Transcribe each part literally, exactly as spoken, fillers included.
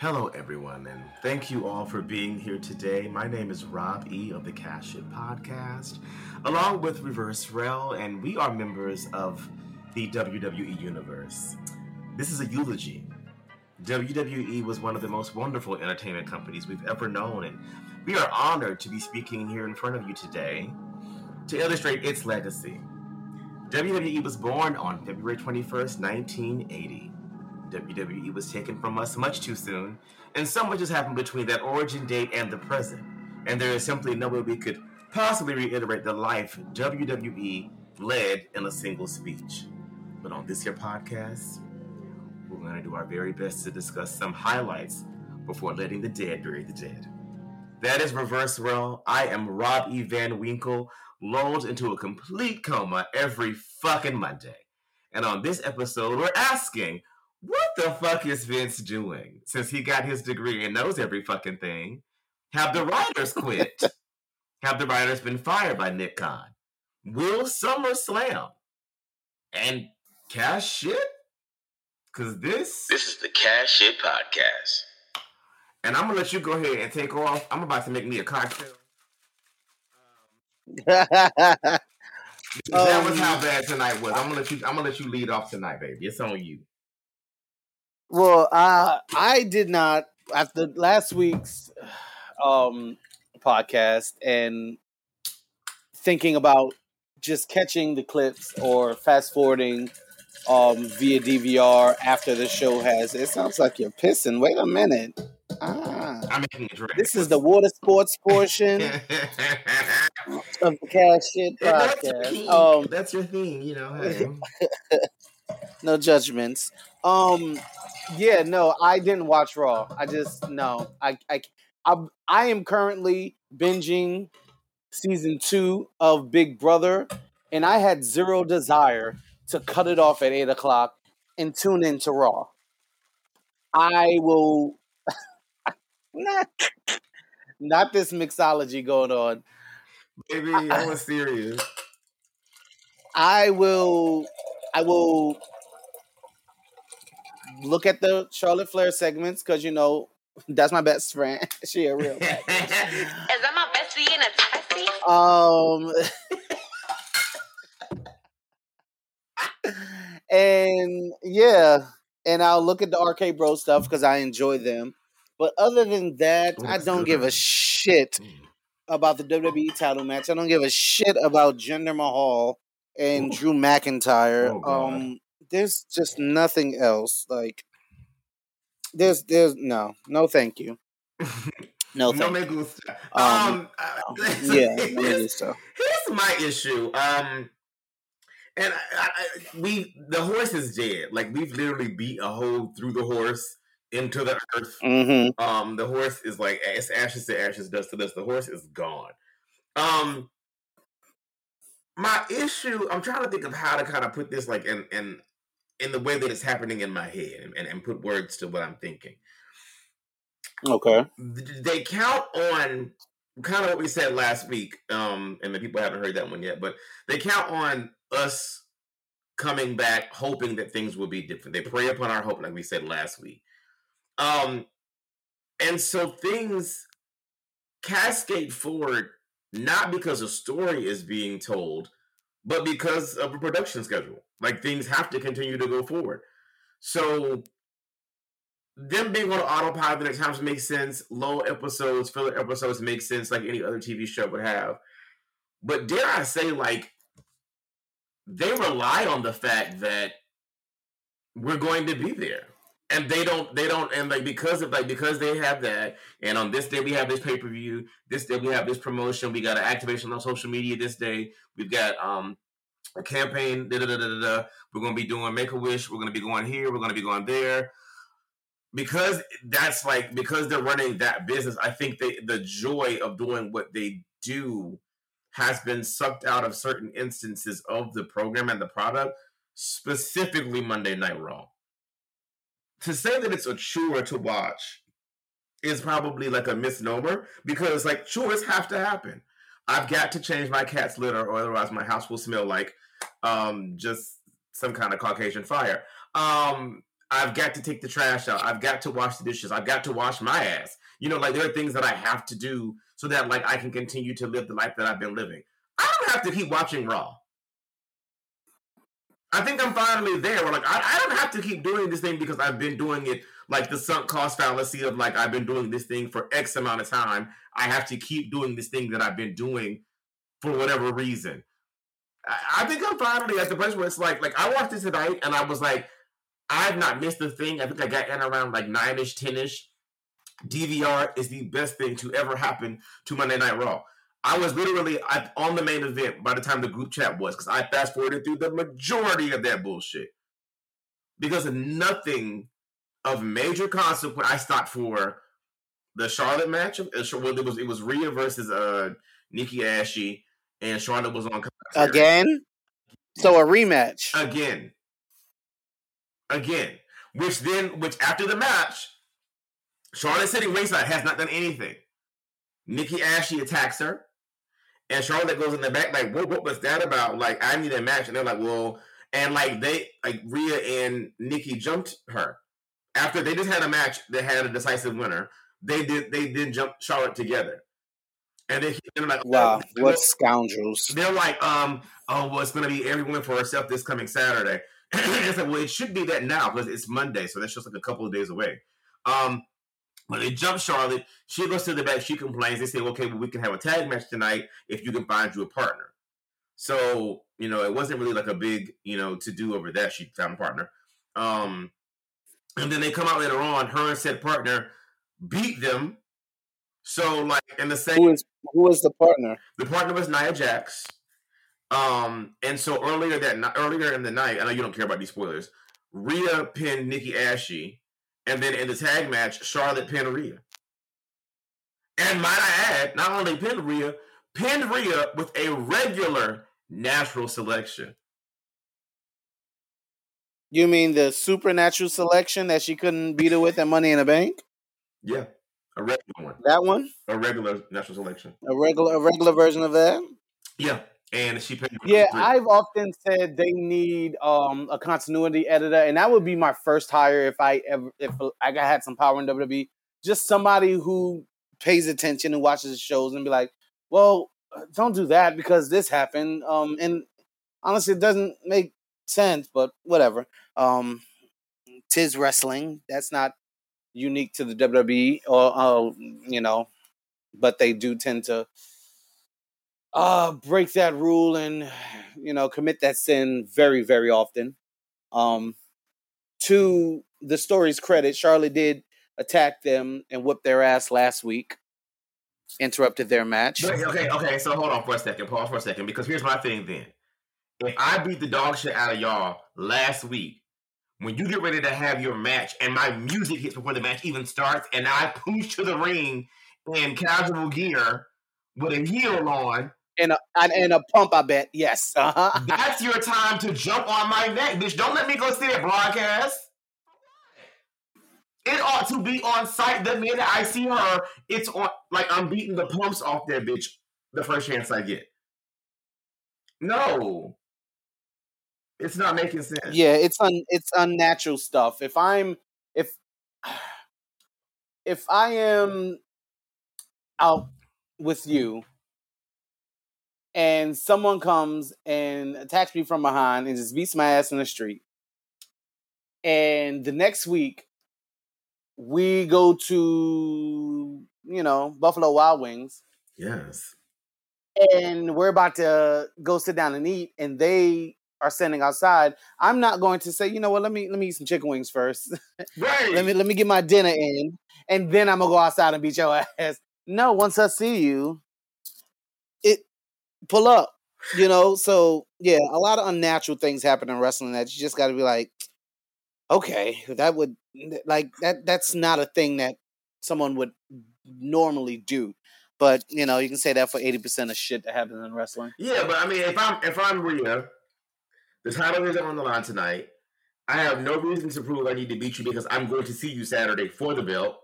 Hello, everyone, and thank you all for being here today. My name is Rob E. of the Cash It Podcast, along with Reverse Rell, and we are members of the W W E Universe. This is a eulogy. W W E was one of the most wonderful entertainment companies we've ever known, and we are honored to be speaking here in front of you today to illustrate its legacy. W W E was born on February twenty-first, nineteen eighty. W W E was taken from us much too soon, and so much has happened between that origin date and the present, and there is simply no way we could possibly reiterate the life W W E led in a single speech. But on this here podcast, we're going to do our very best to discuss some highlights before letting the dead bury the dead. That is Reverse Rell. I am Rob E. Van Winkle, lulled into a complete coma every fucking Monday. And on this episode, we're asking, what the fuck is Vince doing since he got his degree and knows every fucking thing? Have the writers quit? Have the writers been fired by Nick Khan? Will SummerSlam? And Cash It? Because this... This is the Cash It Podcast. And I'm going to let you go ahead and take off. I'm about to make me a cocktail. Um, that was how bad tonight was. I'm going to let you, I'm going to let you lead off tonight, baby. It's on you. Well, uh, I did not, after last week's um, podcast and thinking about just catching the clips or fast forwarding um, via D V R after the show has, it sounds like you're pissing. Wait a minute. Ah, I'm making a drink. This is the water sports portion of the Cash Shit Podcast. Um, That's your thing, you know. Hey. No judgments. Um, yeah, no, I didn't watch Raw. I just no. I I I, I am currently binging season two of Big Brother, and I had zero desire to cut it off at eight o'clock and tune into Raw. I will not not this mixology going on, baby. I was serious. I will. I will look at the Charlotte Flair segments because, you know, that's my best friend. She a real bad friend. Is that my bestie in a testy? Um, and, yeah. And I'll look at the R K Bro stuff because I enjoy them. But other than that, I don't give a shit about the W W E title match. I don't give a shit about Jinder Mahal and Drew McIntyre. Oh, um, there's just nothing else. Like, there's, there's no, no, thank you. No, thank no me gusta. You. Um, um uh, yeah, no me gusta. Here's my issue. Um, and I, I, I, we, the horse is dead. Like, we've literally beat a hole through the horse into the earth. Mm-hmm. Um, the horse is like, it's ashes to ashes, dust to dust. The horse is gone. Um. My issue, I'm trying to think of how to kind of put this like in in, in the way that it's happening in my head and, and, and put words to what I'm thinking. Okay. They count on kind of what we said last week, um, and the people haven't heard that one yet, but they count on us coming back hoping that things will be different. They prey upon our hope, like we said last week. Um, and so things cascade forward not because a story is being told, but because of a production schedule. Like, things have to continue to go forward. So them being on autopilot at times makes sense. Low episodes, filler episodes make sense like any other T V show would have. But dare I say, like, they rely on the fact that we're going to be there. And they don't, they don't, and like because of like because they have that, and on this day we have this pay per view, this day we have this promotion, we got an activation on social media this day, we've got um a campaign, da da da da da. We're gonna be doing Make a Wish, we're gonna be going here, we're gonna be going there. Because that's like because they're running that business, I think they the joy of doing what they do has been sucked out of certain instances of the program and the product, specifically Monday Night Raw. To say that it's a chore to watch is probably like a misnomer because like chores have to happen. I've got to change my cat's litter or otherwise my house will smell like um, just some kind of Caucasian fire. Um, I've got to take the trash out. I've got to wash the dishes. I've got to wash my ass. You know, like there are things that I have to do so that like I can continue to live the life that I've been living. I don't have to keep watching Raw. I think I'm finally there. Where like I, I don't have to keep doing this thing because I've been doing it, like the sunk cost fallacy of like I've been doing this thing for X amount of time. I have to keep doing this thing that I've been doing for whatever reason. I, I think I'm finally at the place where it's like, like I watched this tonight and I was like, I've not missed a thing. I think I got in around like nine-ish, ten-ish. D V R is the best thing to ever happen to Monday Night Raw. I was literally I, on the main event by the time the group chat was, because I fast-forwarded through the majority of that bullshit. Because nothing of major consequence. I stopped for the Charlotte match. Well, it was, it was Rhea versus uh, Nikki A S H and Charlotte was on commentary. Again? So a rematch. Again. Again, which then, which after the match, Charlotte sitting ringside has not done anything. Nikki A S H attacks her, and Charlotte goes in the back like, "What? What was that about? Like, I need a match." And they're like, "Well," and like they, like Rhea and Nikki jumped her after they just had a match that had a decisive winner. They did. They then jumped Charlotte together, and they, they're like, "Wow, oh, what scoundrels!" They're like, "Um, oh, well, it's gonna be everyone for herself this coming Saturday." It's like, well, it should be that now because it's Monday, so that's just like a couple of days away. Um, when they jump Charlotte, she goes to the back, she complains. They say, okay, well, we can have a tag match tonight if you can find you a partner. So, you know, it wasn't really like a big, you know, to do over that. She found a partner. Um, and then they come out later on, her and said partner beat them. So, like, in the same. Who is, who is the partner? The partner was Nia Jax. Um, and so earlier that earlier in the night, I know you don't care about these spoilers, Rhea pinned Nikki A S H, and then in the tag match, Charlotte pinned Rhea. And might I add, not only pinned Rhea, pinned Rhea with a regular natural selection. You mean the supernatural selection that she couldn't beat her with at Money in the Bank? Yeah, a regular one. That one? A regular natural selection. A regular, a regular version of that? Yeah. And she picked yeah, I've often said they need um, a continuity editor, and that would be my first hire if I ever if I had some power in W W E. Just somebody who pays attention and watches the shows and be like, "Well, don't do that because this happened." Um, and honestly, it doesn't make sense, but whatever. Um, tis wrestling. That's not unique to the W W E, or uh, you know, but they do tend to. Uh, break that rule and, you know, commit that sin very, very often. Um, to the story's credit, Charlotte did attack them and whip their ass last week. Interrupted their match. Okay, okay, okay, so hold on for a second. Pause for a second, because here's my thing then. If I beat the dog shit out of y'all last week, when you get ready to have your match and my music hits before the match even starts and I push to the ring in casual gear with a heel on, And a, and a pump, I bet. Yes. Uh-huh. That's your time to jump on my neck, bitch. Don't let me go see that broadcast. It ought to be on site the minute I see her. It's on, like I'm beating the pumps off that bitch the first chance I get. No, it's not making sense. Yeah, it's un, it's unnatural stuff. If I'm if if I am out with you, and someone comes and attacks me from behind and just beats my ass in the street. And the next week, we go to, you know, Buffalo Wild Wings. Yes. And we're about to go sit down and eat, and they are standing outside. I'm not going to say, you know what, let me let me eat some chicken wings first. Right. Let me let me get my dinner in, and then I'm gonna go outside and beat your ass. No, once I see you, it pull up, you know? So, yeah, a lot of unnatural things happen in wrestling that you just got to be like, okay, that would, like, that that's not a thing that someone would normally do. But, you know, you can say that for eighty percent of shit that happens in wrestling. Yeah, but, I mean, if I'm, if I'm Rhea, the title is on the line tonight. I have no reason to prove I need to beat you because I'm going to see you Saturday for the belt.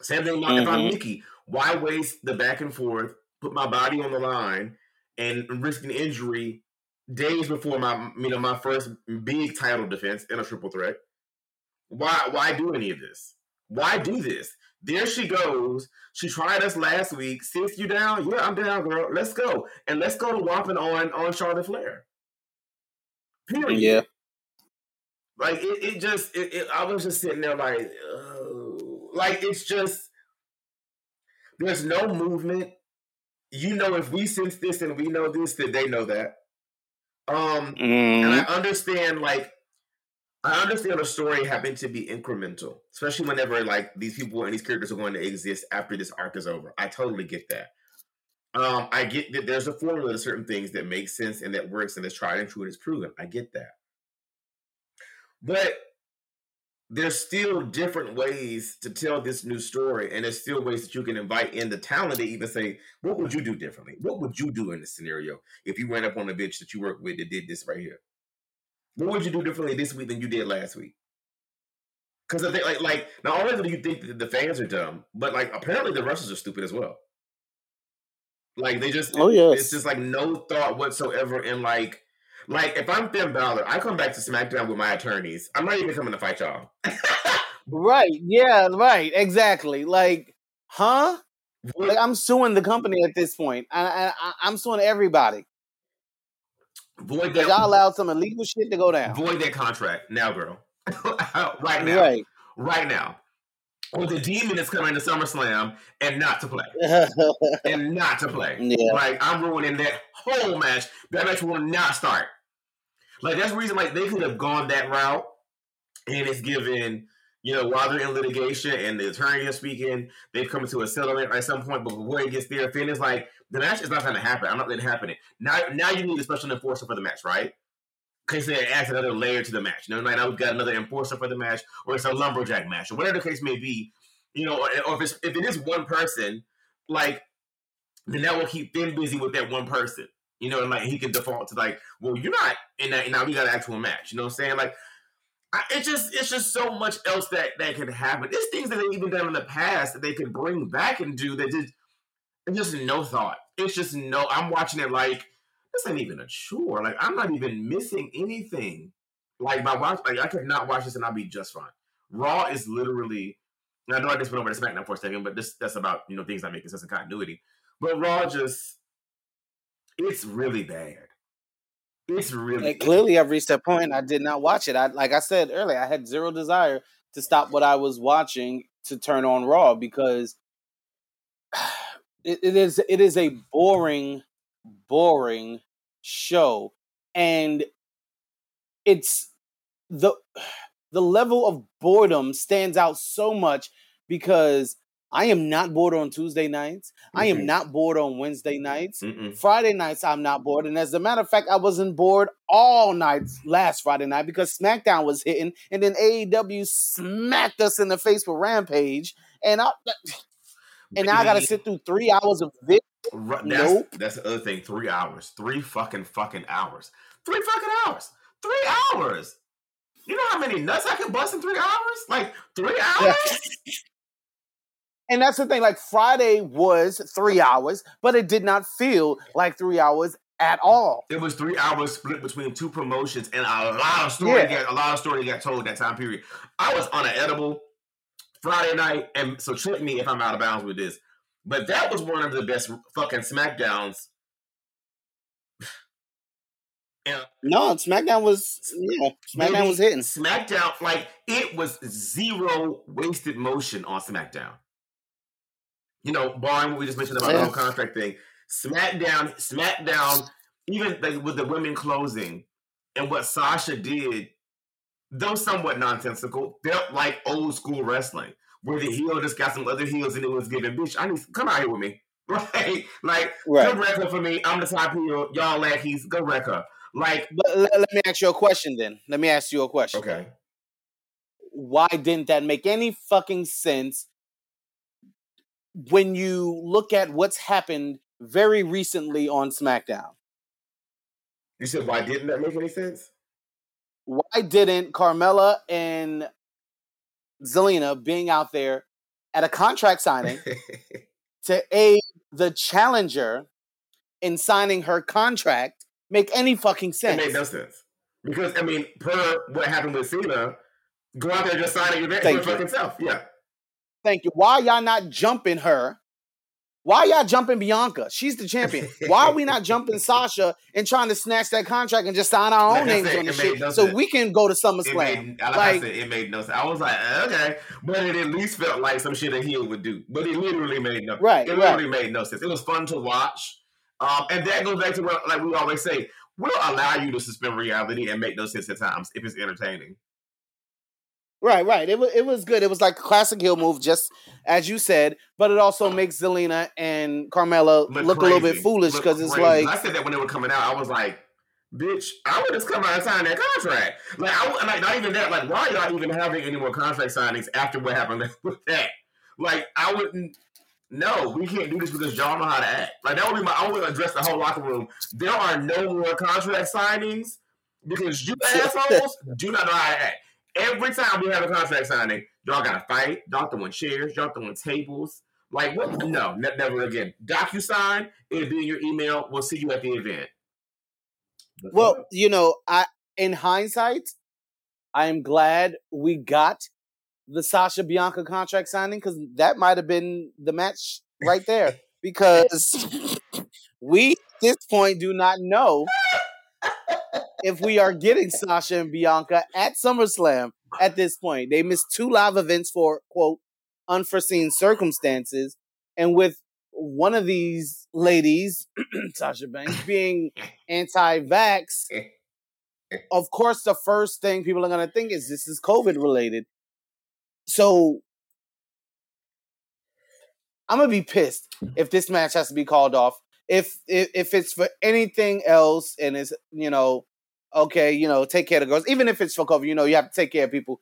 Same thing like mm-hmm. if I'm Nikki. Why waste the back and forth, put my body on the line, and risk an injury days before my, you know, my first big title defense in a triple threat? Why why do any of this? Why do this? There she goes. She tried us last week. Sis, you down? Yeah, I'm down, girl. Let's go. And let's go to whopping on, on Charlotte Flair. Period. Yeah. Like, it, it just, it, it, I was just sitting there like, oh. Like, it's just, there's no movement. You know, if we sense this and we know this, then they know that. Um, mm. And I understand, like, I understand a story having to be incremental, especially whenever, like, these people and these characters are going to exist after this arc is over. I totally get that. Um, I get that there's a formula to certain things that makes sense and that works and is tried and true and is proven. I get that. But there's still different ways to tell this new story, and there's still ways that you can invite in the talent to even say, what would you do differently? What would you do in this scenario if you went up on a bitch that you worked with that did this right here? What would you do differently this week than you did last week? Because I think, like, like not only do you think that the fans are dumb, but, like, apparently the wrestlers are stupid as well. Like, they just, oh, yes. It's just, like, no thought whatsoever. And, like, like if I'm Finn Balor, I come back to SmackDown with my attorneys. I'm not even coming to fight y'all. Right. Yeah, right. Exactly. Like, huh? What? Like, I'm suing the company at this point. I, I, I'm suing everybody. Void that, y'all allowed some illegal shit to go down. Void that contract now, girl. Right now. Right. Right now. Or the demon is coming to SummerSlam and not to play. and not to play. Yeah. Like, I'm ruining that whole match. That match will not start. Like, that's the reason, like, they could have gone that route, and it's given, you know, while they're in litigation and the attorney is speaking, they've come to a settlement at some point, but before it gets there, Finn is like, the match is not going to happen. I'm not letting it happen. Now, now you need a special enforcer for the match, right? Because it adds another layer to the match. You know, like, now we've got another enforcer for the match, or it's a lumberjack match, or whatever the case may be. You know, or, or if, it's, if it is one person, like, then that will keep Finn busy with that one person. You know, and, like, he can default to, like, well, you're not in that. Now we got an actual match. You know what I'm saying? Like, I, it's just it's just so much else that, that can happen. There's things that they've even done in the past that they can bring back and do that just... It's just no thought. It's just no... I'm watching it like, this ain't even a chore. Like, I'm not even missing anything. Like, my watch... Like, I could not watch this and I'll be just fine. Raw is literally... I know I just went over to SmackDown for a second, but this that's about, you know, things not making sense in continuity. But Raw just... It's really bad. It's really bad. And clearly, I've reached that point. I did not watch it. I Like I said earlier, I had zero desire to stop what I was watching to turn on Raw because... It is it is a boring, boring show, and it's the the level of boredom stands out so much because I am not bored on Tuesday nights. Mm-hmm. I am not bored on Wednesday nights. Mm-mm. Friday nights I'm not bored, and as a matter of fact, I wasn't bored all night last Friday night because SmackDown was hitting, and then A E W smacked us in the face with Rampage, and I. And now I gotta sit through three hours of this. That's, nope. That's the other thing. Three hours. Three fucking fucking hours. Three fucking hours. Three hours. You know how many nuts I can bust in three hours? Like three hours. And that's the thing. Like Friday was three hours, but it did not feel like three hours at all. It was three hours split between two promotions, and a lot of story. Yeah. Got, a lot of story got told that time period. I was on an edible Friday night, and so check me if I'm out of bounds with this, but that was one of the best fucking SmackDowns. And no, SmackDown was yeah, SmackDown was hitting. SmackDown, like it was zero wasted motion on SmackDown. You know, barring what we just mentioned about yeah. the whole contract thing, SmackDown, SmackDown, even like, with the women closing and what Sasha did. Though somewhat nonsensical, felt like old school wrestling, where the heel just got some other heels and it was giving, bitch, I need to come out here with me. Right? Like, right. Go wreck her for me. I'm the top heel. Y'all lackeys, go wreck her. Like, but let, let me ask you a question then. Let me ask you a question. Okay. Why didn't that make any fucking sense when you look at what's happened very recently on SmackDown? You said, why didn't that make any sense? Why didn't Carmella and Zelina being out there at a contract signing to aid the challenger in signing her contract make any fucking sense? It made no sense. Because, I mean, per what happened with Cena, Go out there and just sign an event for your fucking self. Yeah. Thank you. Why y'all not jumping her? Why y'all jumping Bianca? She's the champion. Why are we not jumping Sasha and trying to snatch that contract and just sign our own like names said, on the shit no so we can go to SummerSlam? Like, like I said, it made no sense. I was like, okay. But it at least felt like some shit that heel would do. But it literally made no sense. Right, it literally right. made no sense. It was fun to watch. Um, and that goes back to what like we always say, we'll allow you to suspend reality and make no sense at times if it's entertaining. Right, right. It was it was good. It was like a classic heel move, just as you said, but it also makes Zelina and Carmella look, look a little bit foolish because it's like I said that when they were coming out, I was like, "Bitch, I would just come out and sign that contract." Like, I like not even that. Like, why are y'all even having any more contract signings after what happened with that? Like, I wouldn't. No, we can't do this because y'all know how to act. Like, that would be my. I would address the whole locker room. There are no more contract signings because you assholes do not know how to act. Every time we have a contract signing, y'all gotta fight, y'all throwing chairs, y'all throwing tables. Like, what? No, ne- never again. DocuSign, it'll be in your email. We'll see you at the event. That's well, right. you know, I in hindsight, I am glad we got the Sasha Bianca contract signing because that might have been the match right there. Because we at this point do not know if we are getting Sasha and Bianca at SummerSlam at this point. They missed two live events for, quote, unforeseen circumstances. And with one of these ladies, Sasha Banks, being anti-vax, of course, the first thing people are going to think is this is COVID-related. So I'm going to be pissed if this match has to be called off. If, if if it's for anything else and it's, you know, okay, you know, take care of the girls. Even if it's for COVID, you know, you have to take care of people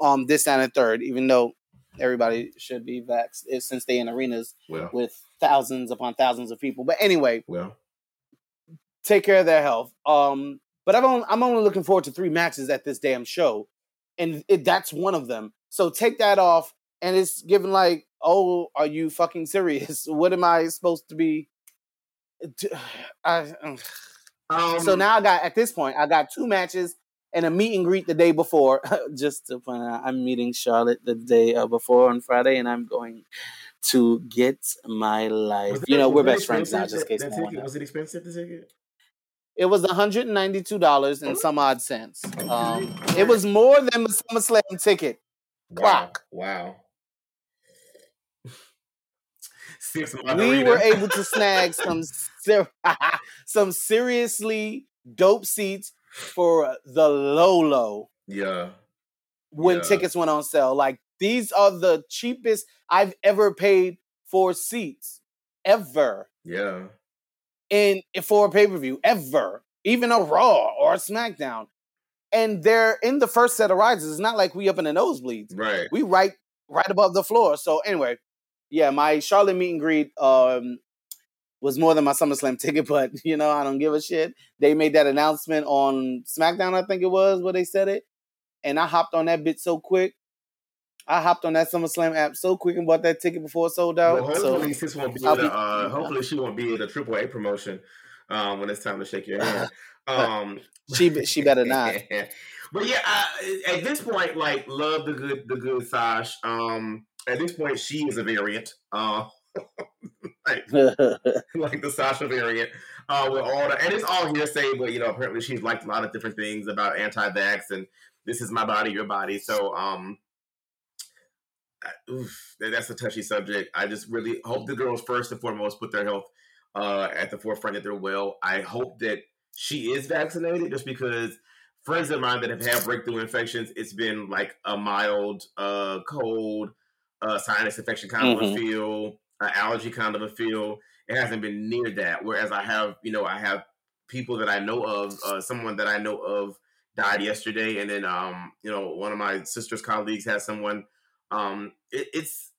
um, this and a third, even though everybody should be vaxxed since they in arenas well, with thousands upon thousands of people. But anyway, well, take care of their health. Um, but I'm only, I'm only looking forward to three matches at this damn show. And it, that's one of them. So take that off. And it's given like, oh, are you fucking serious? What am I supposed to be? I, um, so now I got at this point I got two matches and a meet and greet the day before. Just to point out, I'm meeting Charlotte the day before on Friday, and I'm going to get my life. You know, we're best friends now. Just in case no one knows. Was it expensive to take it? It was one hundred ninety-two dollars and some odd cents. Um, it was more than the SummerSlam ticket. Clock. Wow. wow. Six we were able to snag some ser- some seriously dope seats for the low low. Yeah. When yeah. tickets went on sale. Like, these are the cheapest I've ever paid for seats. Ever. Yeah. And for a pay-per-view. Ever. Even a Raw or a SmackDown. And they're in the first set of rises. It's not like we up in the nosebleeds. Right. We right right above the floor. So anyway. Yeah, my Charlotte meet and greet um, was more than my SummerSlam ticket, but, you know, I don't give a shit. They made that announcement on SmackDown, I think it was, where they said it. And I hopped on that bitch so quick. I hopped on that SummerSlam app so quick and bought that ticket before it sold out. Well, hopefully, so, this won't be the, be, uh, hopefully she won't be at a Triple A promotion um, when it's time to shake your hand. Um, she she better not. But yeah, I, at this point, like, love the good the good Sash. Um, At this point, she is a variant, uh, like, like the Sasha variant, uh, with all the, and it's all hearsay, but, you know, apparently she's liked a lot of different things about anti-vax and this is my body, your body. So, um, I, oof, that's a touchy subject. I just really hope the girls first and foremost put their health uh, at the forefront, that they're well. I hope that she is vaccinated, just because friends of mine that have had breakthrough infections, it's been like a mild uh, cold. Uh, sinus infection kind of mm-hmm. a feel, an allergy kind of a feel. It hasn't been near that. Whereas I have, you know, I have people that I know of, uh, someone that I know of died yesterday. And then, um, you know, one of my sister's colleagues has someone. Um, it, it's,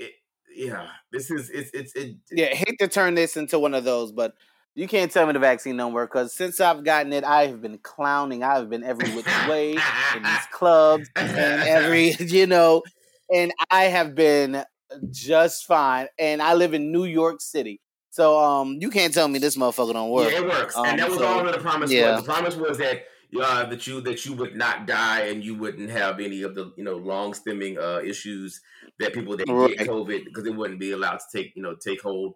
it, yeah, this is, it's, it's, it, yeah, I hate to turn this into one of those, but you can't tell me the vaccine don't work, because since I've gotten it, I have been clowning. I have been every which way in these clubs and every, you know, and I have been just fine. And I live in New York City. So um, you can't tell me this motherfucker don't work. Yeah, it works. Um, and that was so, all that the promise yeah. was. The promise was that uh, that you that you would not die and you wouldn't have any of the you know long stemming uh, issues that people that right. get COVID, because they wouldn't be allowed to take you know take hold.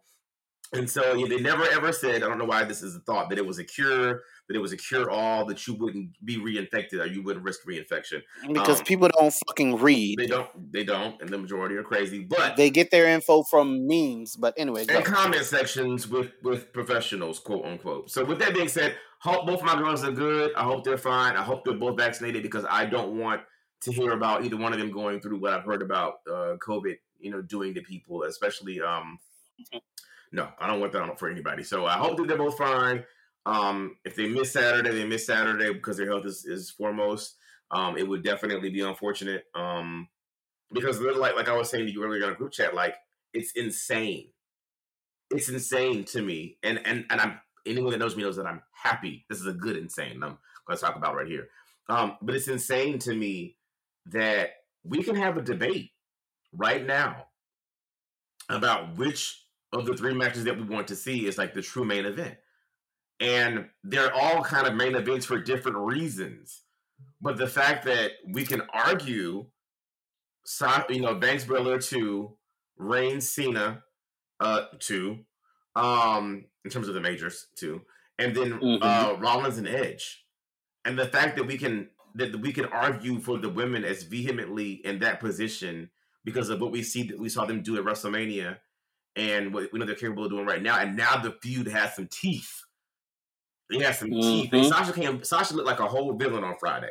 And so yeah, they never ever said, I don't know why this is a thought, that it was a cure, that it was a cure-all, that you wouldn't be reinfected or you wouldn't risk reinfection. Because um, people don't fucking read. They don't. They don't, and the majority are crazy. But they get their info from memes, but anyway. And comment sections with, with professionals, quote-unquote. So with that being said, hope both of my girls are good. I hope they're fine. I hope they're both vaccinated, because I don't want to hear about either one of them going through what I've heard about uh, COVID, you know, doing to people, especially... Um, mm-hmm. No, I don't want that on for anybody. So I hope that they're both fine. Um, if they miss Saturday, they miss Saturday because their health is, is foremost. Um, it would definitely be unfortunate um, because, like, like I was saying to you earlier on a group chat, like it's insane. It's insane to me, and and and I'm anyone that knows me knows that I'm happy. This is a good insane. I'm going to talk about right here, um, but it's insane to me that we can have a debate right now about which of the three matches that we want to see is like the true main event. And they're all kind of main events for different reasons. But the fact that we can argue, you know, Banks Belair two, Reigns Cena uh, two, um, in terms of the majors two, and then mm-hmm. uh, Rollins and Edge. And the fact that we can, that we can argue for the women as vehemently in that position because of what we see that we saw them do at WrestleMania and what we know they're capable of doing right now. And now the feud has some teeth. It has some mm-hmm. teeth. And Sasha came. Sasha looked like a whole villain on Friday.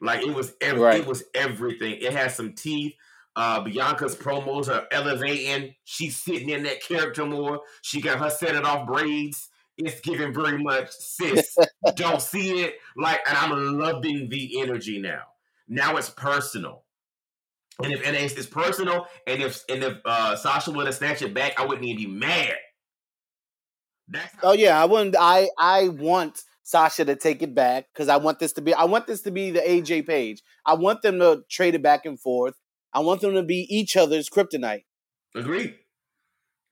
Like it was. Every, right. It was everything. It has some teeth. Uh, Bianca's promos are elevating. She's sitting in that character more. She got her set it off braids. It's giving very much sis. Don't see it. Like, and I'm loving the energy now. Now it's personal. And if and it's, it's personal, and if and if uh, Sasha would have snatched it back, I wouldn't even be mad. That's oh yeah, I wouldn't. I, I want Sasha to take it back because I want this to be. I want this to be the A J Page. I want them to trade it back and forth. I want them to be each other's kryptonite. Agreed.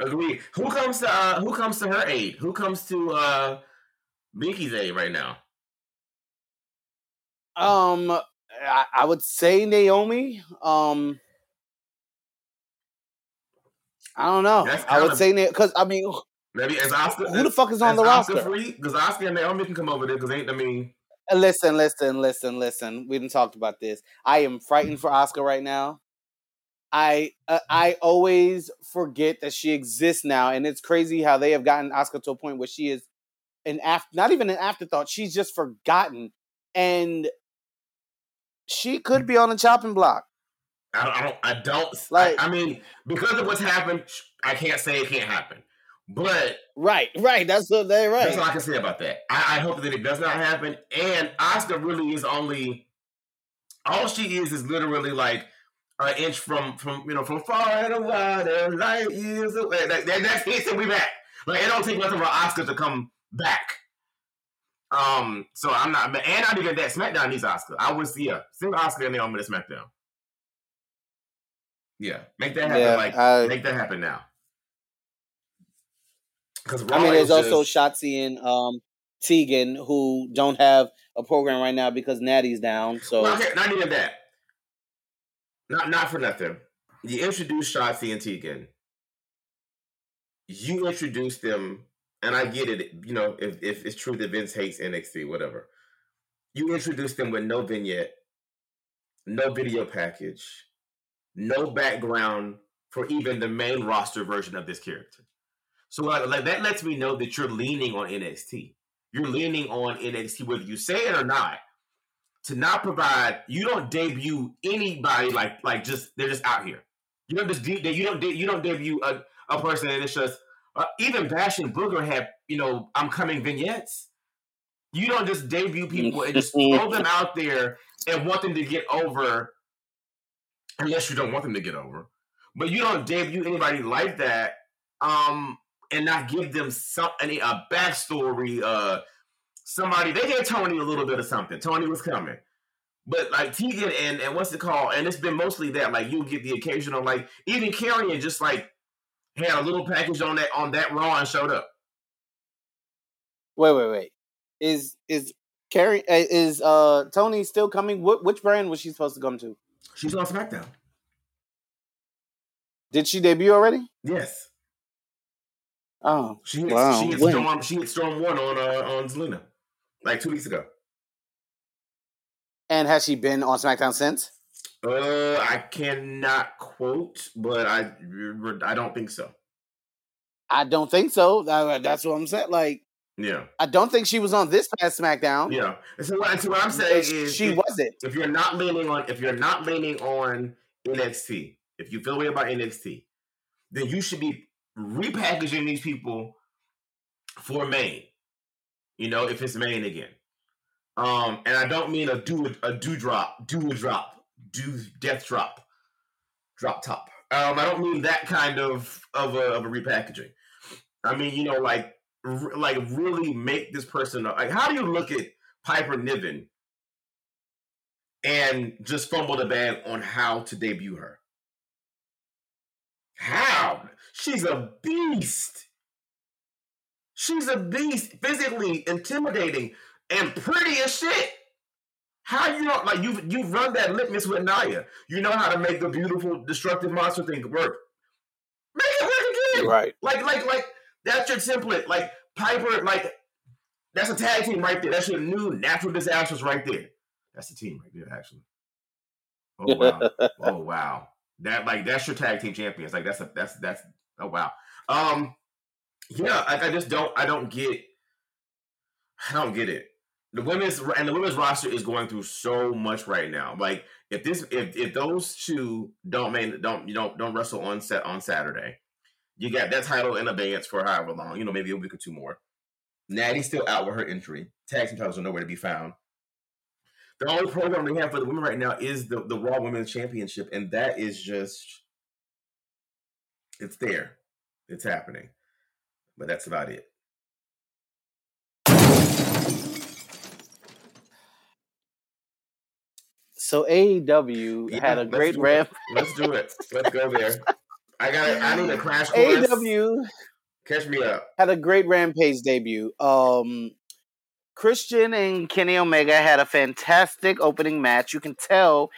Agreed. Who comes to uh, Who comes to her aid? Who comes to uh, Mickey's aid right now? Um. I, I would say Naomi. Um, I don't know. I would of, say because Na- I mean, maybe as Oscar, who the fuck is on the Oscar roster? Because Oscar and Naomi can come over there. Because ain't I mean? Listen, listen, listen, listen. We didn't talk about this. I am frightened for Oscar right now. I uh, I always forget that she exists now, and it's crazy how they have gotten Oscar to a point where she is an after, not even an afterthought. She's just forgotten. And she could be on the chopping block. I don't. I don't. Like, I, I mean, because of what's happened, I can't say it can't happen. But right, right. That's what they. Right. That's all I can say about that. I, I hope that it does not happen. And Oscar really is only. All she is is literally like an inch from from you know from far and wide and light years away. That, that, that's it. And we back. Like it don't take nothing for Oscar to come back. Um, so I'm not, and I do get that SmackDown needs Oscar. I would see, yeah, send Oscar and Naomi to SmackDown. Yeah, make that happen. Yeah, like, I, make that happen now. Because I mean, there's just... also Shotzi and um Tegan who don't have a program right now because Natty's down. So well, okay, not even that. Not not for nothing. You introduce Shotzi and Tegan. You introduce them. And I get it, you know, if, if it's true that Vince hates N X T, whatever. You introduce them with no vignette, no video package, no background for even the main roster version of this character. So like, that lets me know that you're leaning on N X T. You're leaning on N X T, whether you say it or not, to not provide, you don't debut anybody like, like just, they're just out here. You don't just, de- you don't, de- you don't debut a, a person and it's just, Uh, even Bash and Booger have, you know, I'm coming vignettes. You don't just debut people and just throw them out there and want them to get over, unless you don't want them to get over. But you don't debut anybody like that um, and not give them some any a backstory. Uh, somebody they gave Toni a little bit of something. Toni was coming, but like Tegan and and what's it called? And it's been mostly that. Like you'll get the occasional like even Carrie and just like. Had a little package on that on that Raw and showed up. Wait, wait, wait. Is is Carrie is uh, Toni still coming? What, which brand was she supposed to come to? She's on SmackDown. Did she debut already? Yes. Oh, she hit, wow. she, hit Storm, she hit Storm One on uh, on Zelina like two weeks ago. And has she been on SmackDown since? Uh, I cannot quote, but I I don't think so. I don't think so. That's what I'm saying. Like, yeah, I don't think she was on this past SmackDown. Yeah, so what, so what I'm saying she is she wasn't. If you're not leaning on, if you're not leaning on N X T, if you feel way about N X T, then you should be repackaging these people for Maine. You know, if it's Maine again. Um, and I don't mean a do a do drop, do drop, do death drop, drop top. Um, I don't mean that kind of of a, of a repackaging. I mean, you know, like r- like really make this person up. Like, how do you look at Piper Niven and just fumble the bag on how to debut her? How? She's a beast. She's a beast, physically intimidating and pretty as shit. How you don't like you've you've run that litmus with Naya. You know how to make the beautiful destructive monster thing work. Make it work again. Right. Like, like, like that's your template. Like Piper, like that's a tag team right there. That's your new natural disasters right there. That's the team right there, actually. Oh wow. Oh wow. That like that's your tag team champions. Like that's a that's that's oh wow. Um yeah, like I just don't I don't get I don't get it. The women's and the women's roster is going through so much right now. Like if this if, if those two don't make don't you don't don't wrestle on set on Saturday, you got that title in advance for however long, you know, maybe a week or two more. Natty's still out with her injury. Tag team titles are nowhere to be found. The only program they have for the women right now is the, the Raw Women's Championship, and that is just, it's there. It's happening. But that's about it. So A E W yeah, had a great ramp. Let's do it. Let's go there. I got. I need a crash course. A E W catch me up. Had a great Rampage debut. Um... Christian and Kenny Omega had a fantastic opening match. You can tell,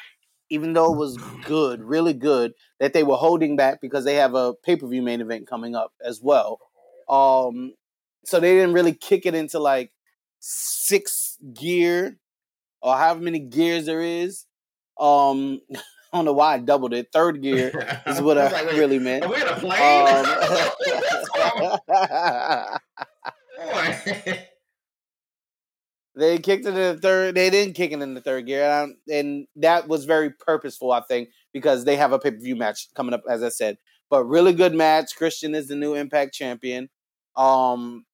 even though it was good, really good, that they were holding back because they have a pay-per-view main event coming up as well. Um, so they didn't really kick it into like sixth gear or however many gears there is. Um, I don't know why I doubled it. Third gear is what I like, really meant. Are we in a plane? Um, They kicked it in the third. They didn't kick it in the third gear, and, I, and that was very purposeful, I think, because they have a pay per view match coming up, as I said. But really good match. Christian is the new Impact champion. Um,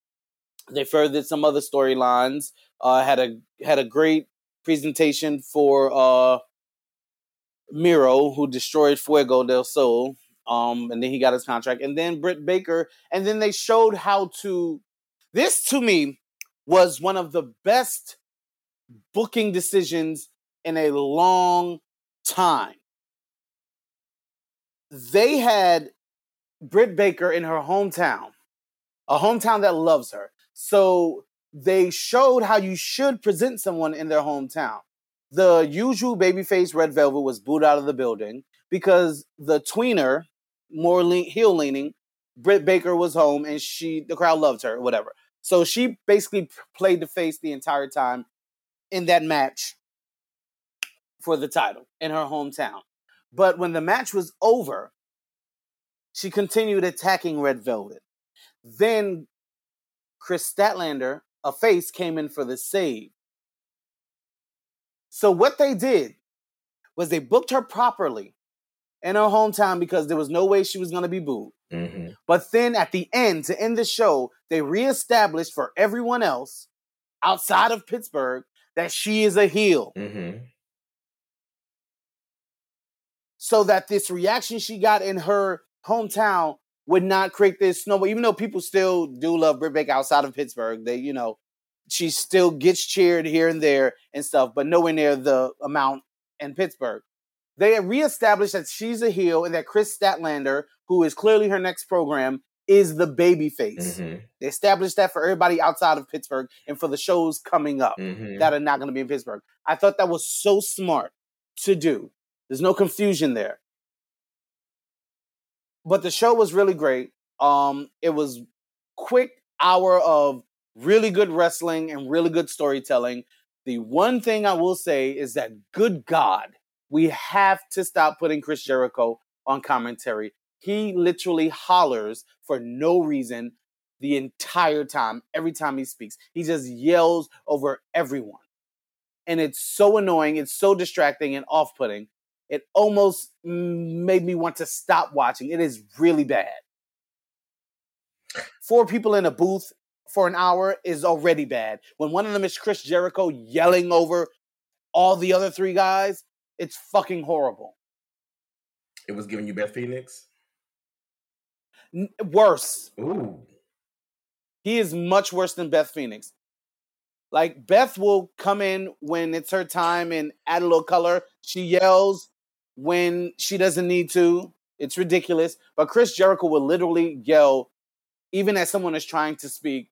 they furthered some other storylines. Uh, had a had a great presentation for uh, Miro, who destroyed Fuego del Sol, um, and then he got his contract, and then Britt Baker, and then they showed how to. This to me was one of the best booking decisions in a long time. They had Britt Baker in her hometown, a hometown that loves her. So they showed how you should present someone in their hometown. The usual babyface Red Velvet was booed out of the building because the tweener, more le- heel-leaning, Britt Baker was home and she the crowd loved her, whatever. So she basically played the face the entire time in that match for the title in her hometown. But when the match was over, she continued attacking Red Velvet. Then Chris Statlander, a face, came in for the save. So what they did was they booked her properly in her hometown because there was no way she was going to be booed. Mm-hmm. But then at the end, to end the show, they reestablished for everyone else outside of Pittsburgh that she is a heel. Mm-hmm. So that this reaction she got in her hometown would not create this snowball. Even though people still do love Britt Baker outside of Pittsburgh, they, you know, she still gets cheered here and there and stuff, but nowhere near the amount in Pittsburgh. They reestablished that she's a heel and that Chris Statlander, who is clearly her next program, is the babyface. Mm-hmm. They established that for everybody outside of Pittsburgh and for the shows coming up mm-hmm. that are not going to be in Pittsburgh. I thought that was so smart to do. There's no confusion there. But the show was really great. Um, it was quick hour of really good wrestling and really good storytelling. The one thing I will say is that, good God, we have to stop putting Chris Jericho on commentary. He literally hollers for no reason the entire time. Every time he speaks, he just yells over everyone. And it's so annoying. It's so distracting and off-putting. It almost made me want to stop watching. It is really bad. Four people in a booth for an hour is already bad. When one of them is Chris Jericho yelling over all the other three guys, it's fucking horrible. It was giving you Beth Phoenix? Worse. Ooh. He is much worse than Beth Phoenix. Like, Beth will come in when it's her time and add a little color. She yells when she doesn't need to. It's ridiculous. But Chris Jericho will literally yell, even as someone is trying to speak.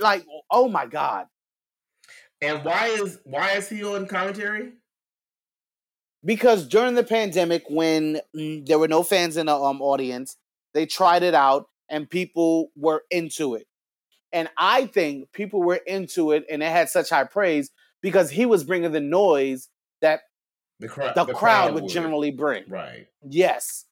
Like, oh my God. And why is why is he on commentary? Because during the pandemic, when mm, there were no fans in the um, audience, they tried it out and people were into it. And I think people were into it and it had such high praise because he was bringing the noise that the, cr- the, the crowd, crowd would, would generally bring. Right. Yes.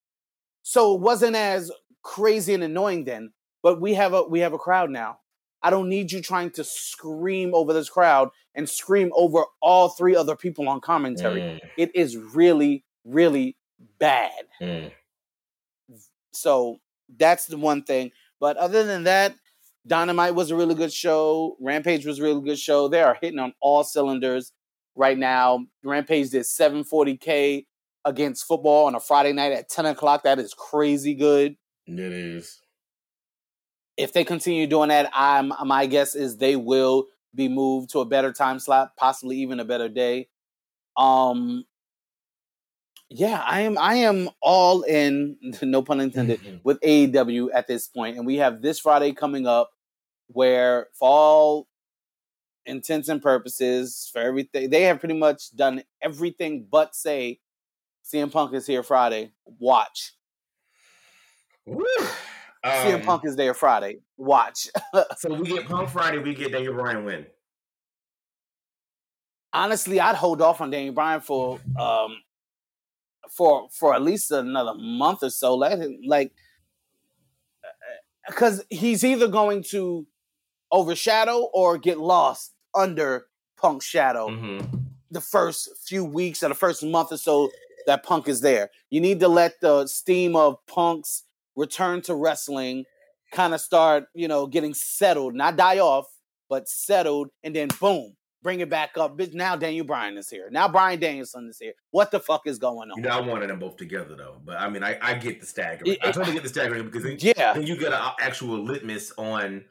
So it wasn't as crazy and annoying then, but we have a we have a crowd now. I don't need you trying to scream over this crowd and scream over all three other people on commentary. Mm. It is really, really bad. Mm. So that's the one thing. But other than that, Dynamite was a really good show. Rampage was a really good show. They are hitting on all cylinders right now. Rampage did seven forty K against football on a Friday night at ten o'clock. That is crazy good. It is. If they continue doing that, I'm, my guess is they will be moved to a better time slot, possibly even a better day. Um, yeah, I am I am all in, no pun intended, with A E W at this point. And we have this Friday coming up where, for all intents and purposes, for everything, they have pretty much done everything but say C M Punk is here Friday. Watch. Woo! Um, C M Punk is there Friday. Watch. So we get Punk Friday, we get Daniel Bryan win. Honestly, I'd hold off on Daniel Bryan for um for for at least another month or so. Let him, like, because he's either going to overshadow or get lost under Punk's shadow mm-hmm. the first few weeks or the first month or so that Punk is there. You need to let the steam of Punk's return to wrestling kind of start, you know, getting settled, not die off, but settled, and then boom, bring it back up. Bitch, now Daniel Bryan is here. Now Bryan Danielson is here. What the fuck is going on? You know, I wanted them both together though, but I mean, I, I get the staggering. It, I totally get the staggering because then, yeah. then you get an actual litmus on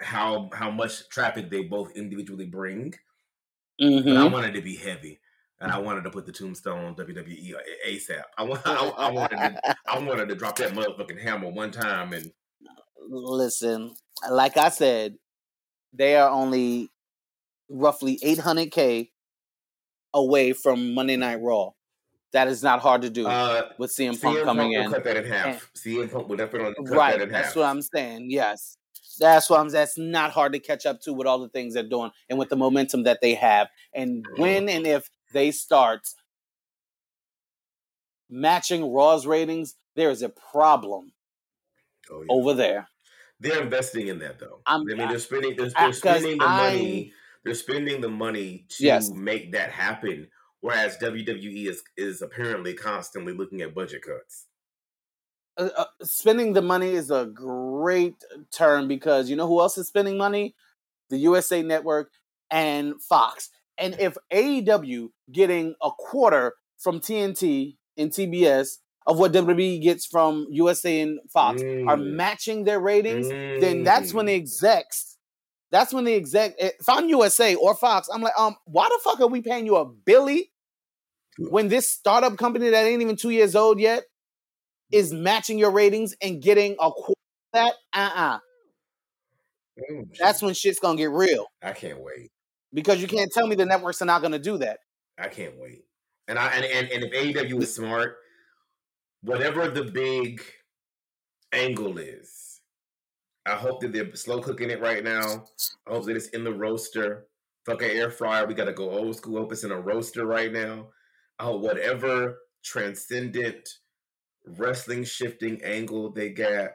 how how much traffic they both individually bring. Mm-hmm. But I wanted to be heavy. And I wanted to put the tombstone on W W E ASAP. I, I, I wanted to, I wanted to drop that motherfucking hammer one time. And listen, like I said, they are only roughly eight hundred K away from Monday Night Raw. That is not hard to do uh, with C M Punk C M coming Punk in. Will cut that in half. And, C M Punk will definitely cut right, that in half. That's what I'm saying. Yes. That's what I'm. That's not hard to catch up to with all the things they're doing and with the momentum that they have. And mm-hmm. when and if they start matching Raw's ratings, there is a problem oh, yeah. over there. They're investing in that, though. I'm, I mean, they're spending. They're, they're spending the I, money. They're spending the money to yes. make that happen. Whereas W W E is is apparently constantly looking at budget cuts. Uh, uh, spending the money is a great term because you know who else is spending money? The U S A Network and Fox. And if A E W getting a quarter from T N T and T B S of what W W E gets from U S A and Fox mm. are matching their ratings, mm. then that's when the execs, that's when the exec, if I'm U S A or Fox, I'm like, um, why the fuck are we paying you a billy when this startup company that ain't even two years old yet is matching your ratings and getting a quarter of that, uh-uh. Mm, that's when shit's gonna get real. I can't wait. Because you can't tell me the networks are not gonna do that. I can't wait. And I and, and, and if A E W is smart, whatever the big angle is, I hope that they're slow cooking it right now. I hope that it's in the roaster. Fuck an air fryer. We gotta go old school. I hope it's in a roaster right now. I hope whatever transcendent wrestling shifting angle they got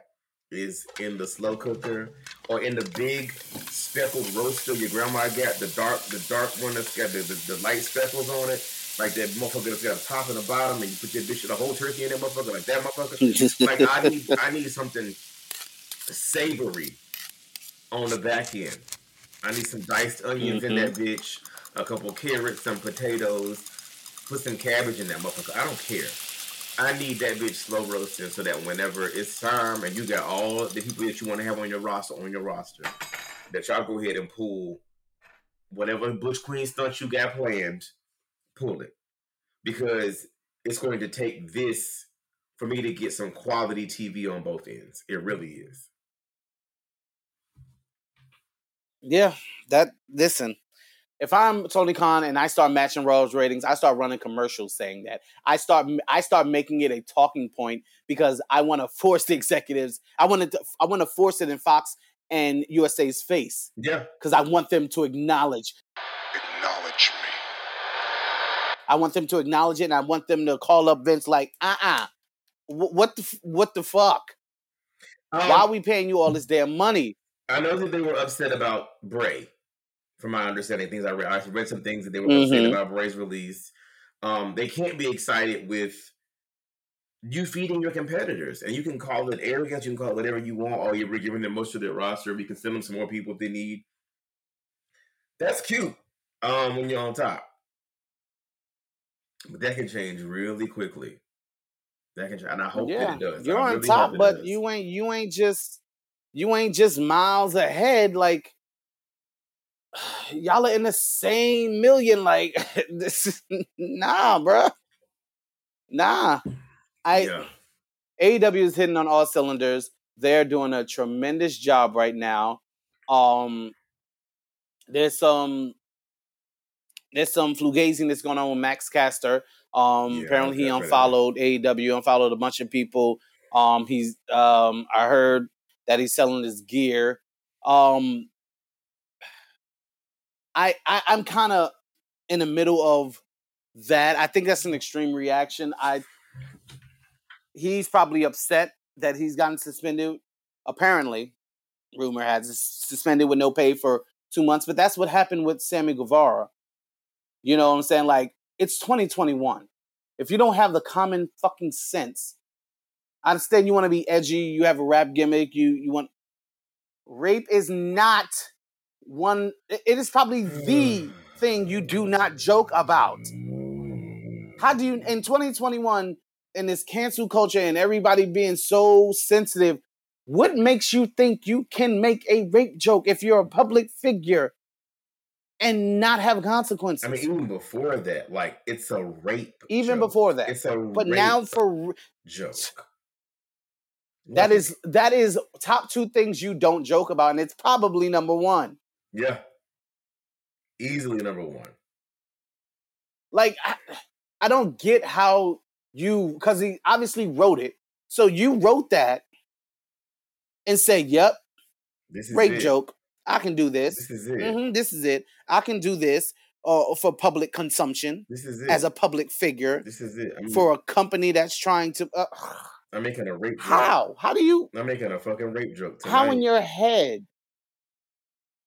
is in the slow cooker or in the big speckled roaster your grandma got, the dark the dark one that's got the, the, the light speckles on it, like that motherfucker that's got a top and a bottom and you put your dish the whole turkey in that motherfucker, like that motherfucker. Like I need I need something savory on the back end. I need some diced onions mm-hmm. in that bitch, a couple carrots, some potatoes, put some cabbage in that motherfucker. I don't care. I need that bitch slow roasting so that whenever it's time and you got all the people that you want to have on your roster, on your roster, that y'all go ahead and pull whatever Bush Queen stunt you got planned, pull it. Because it's going to take this for me to get some quality T V on both ends. It really is. Yeah, that, listen. If I'm Tony Khan and I start matching Raw's ratings, I start running commercials saying that. I start I start making it a talking point because I want to force the executives. I want to I want to force it in Fox and U S A's face. Yeah. Because I want them to acknowledge. Acknowledge me. I want them to acknowledge it, and I want them to call up Vince like, uh-uh. W- what the what the fuck? Um, Why are we paying you all this damn money? I know that they were upset about Bray. From my understanding, things I read, I read some things that they were mm-hmm. saying about Bray's release. Um, they can't be excited with you feeding your competitors, and you can call it arrogance, you can call it whatever you want. All you're giving them most of their roster. We can send them some more people if they need. That's cute um, when you're on top, but that can change really quickly. That can change, and I hope yeah. that it does. You're I on really top, but does. you ain't you ain't just you ain't just miles ahead, like. Y'all are in the same million, like this. Is, nah, bro. Nah, I. Yeah. A E W is hitting on all cylinders. They're doing a tremendous job right now. Um, there's some, there's some flugazing that's going on with Max Caster. Um, yeah, apparently he unfollowed A E W, unfollowed a bunch of people. Um, he's. Um, I heard that he's selling his gear. Um. I, I, I'm kind of in the middle of that. I think that's an extreme reaction. I He's probably upset that he's gotten suspended. Apparently, rumor has it's suspended with no pay for two months. But that's what happened with Sammy Guevara. You know what I'm saying? Like, it's twenty twenty-one. If you don't have the common fucking sense, I understand you want to be edgy. You have a rap gimmick. You, you want... Rape is not... One, it is probably the thing you do not joke about. How do you, in twenty twenty-one, in this cancel culture and everybody being so sensitive, what makes you think you can make a rape joke if you're a public figure and not have consequences? I mean, even before that, like, it's a rape Even joke. before that. It's a but rape now for, joke. That is, that is top two things you don't joke about, and it's probably number one. Yeah. Easily number one. Like, I, I don't get how you, because he obviously wrote it. So you wrote that and say, yep, this is rape joke. I can do this. This is it. Mm-hmm, this is it. I can do this uh, for public consumption. This is it. As a public figure. This is it. I mean, for a company that's trying to... Uh, I'm making a rape joke. How? How do you... I'm making a fucking rape joke tonight. How in your head?